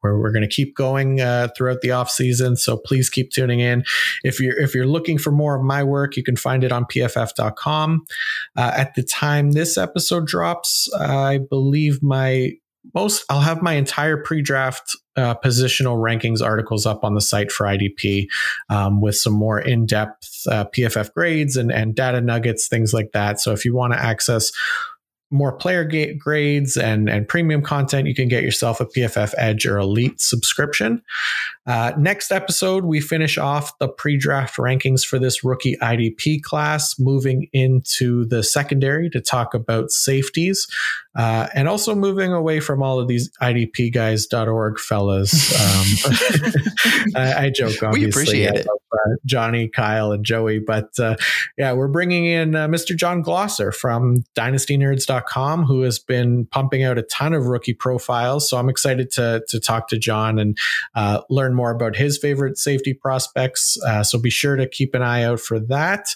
We're going to keep going throughout the off season. So please keep tuning in. If you're looking for more of my work, you can find it on pff.com. At the time this episode drops, I believe I'll have my entire pre-draft positional rankings articles up on the site for IDP with some more in-depth PFF grades and data nuggets, things like that. So if you want to access more player grades and premium content, you can get yourself a PFF Edge or Elite subscription. Next episode, we finish off the pre-draft rankings for this rookie IDP class, moving into the secondary to talk about safeties, and also moving away from all of these idpguys.org fellas. I joke, obviously. We appreciate it. Johnny, Kyle, and Joey, but yeah, we're bringing in Mr. John Glosser from dynastynerds.com, who has been pumping out a ton of rookie profiles. So I'm excited to talk to John and learn more about his favorite safety prospects. So be sure to keep an eye out for that.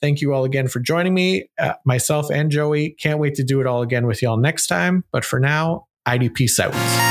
Thank you all again for joining me, myself and Joey. Can't wait to do it all again with y'all next time. But for now, IDP out.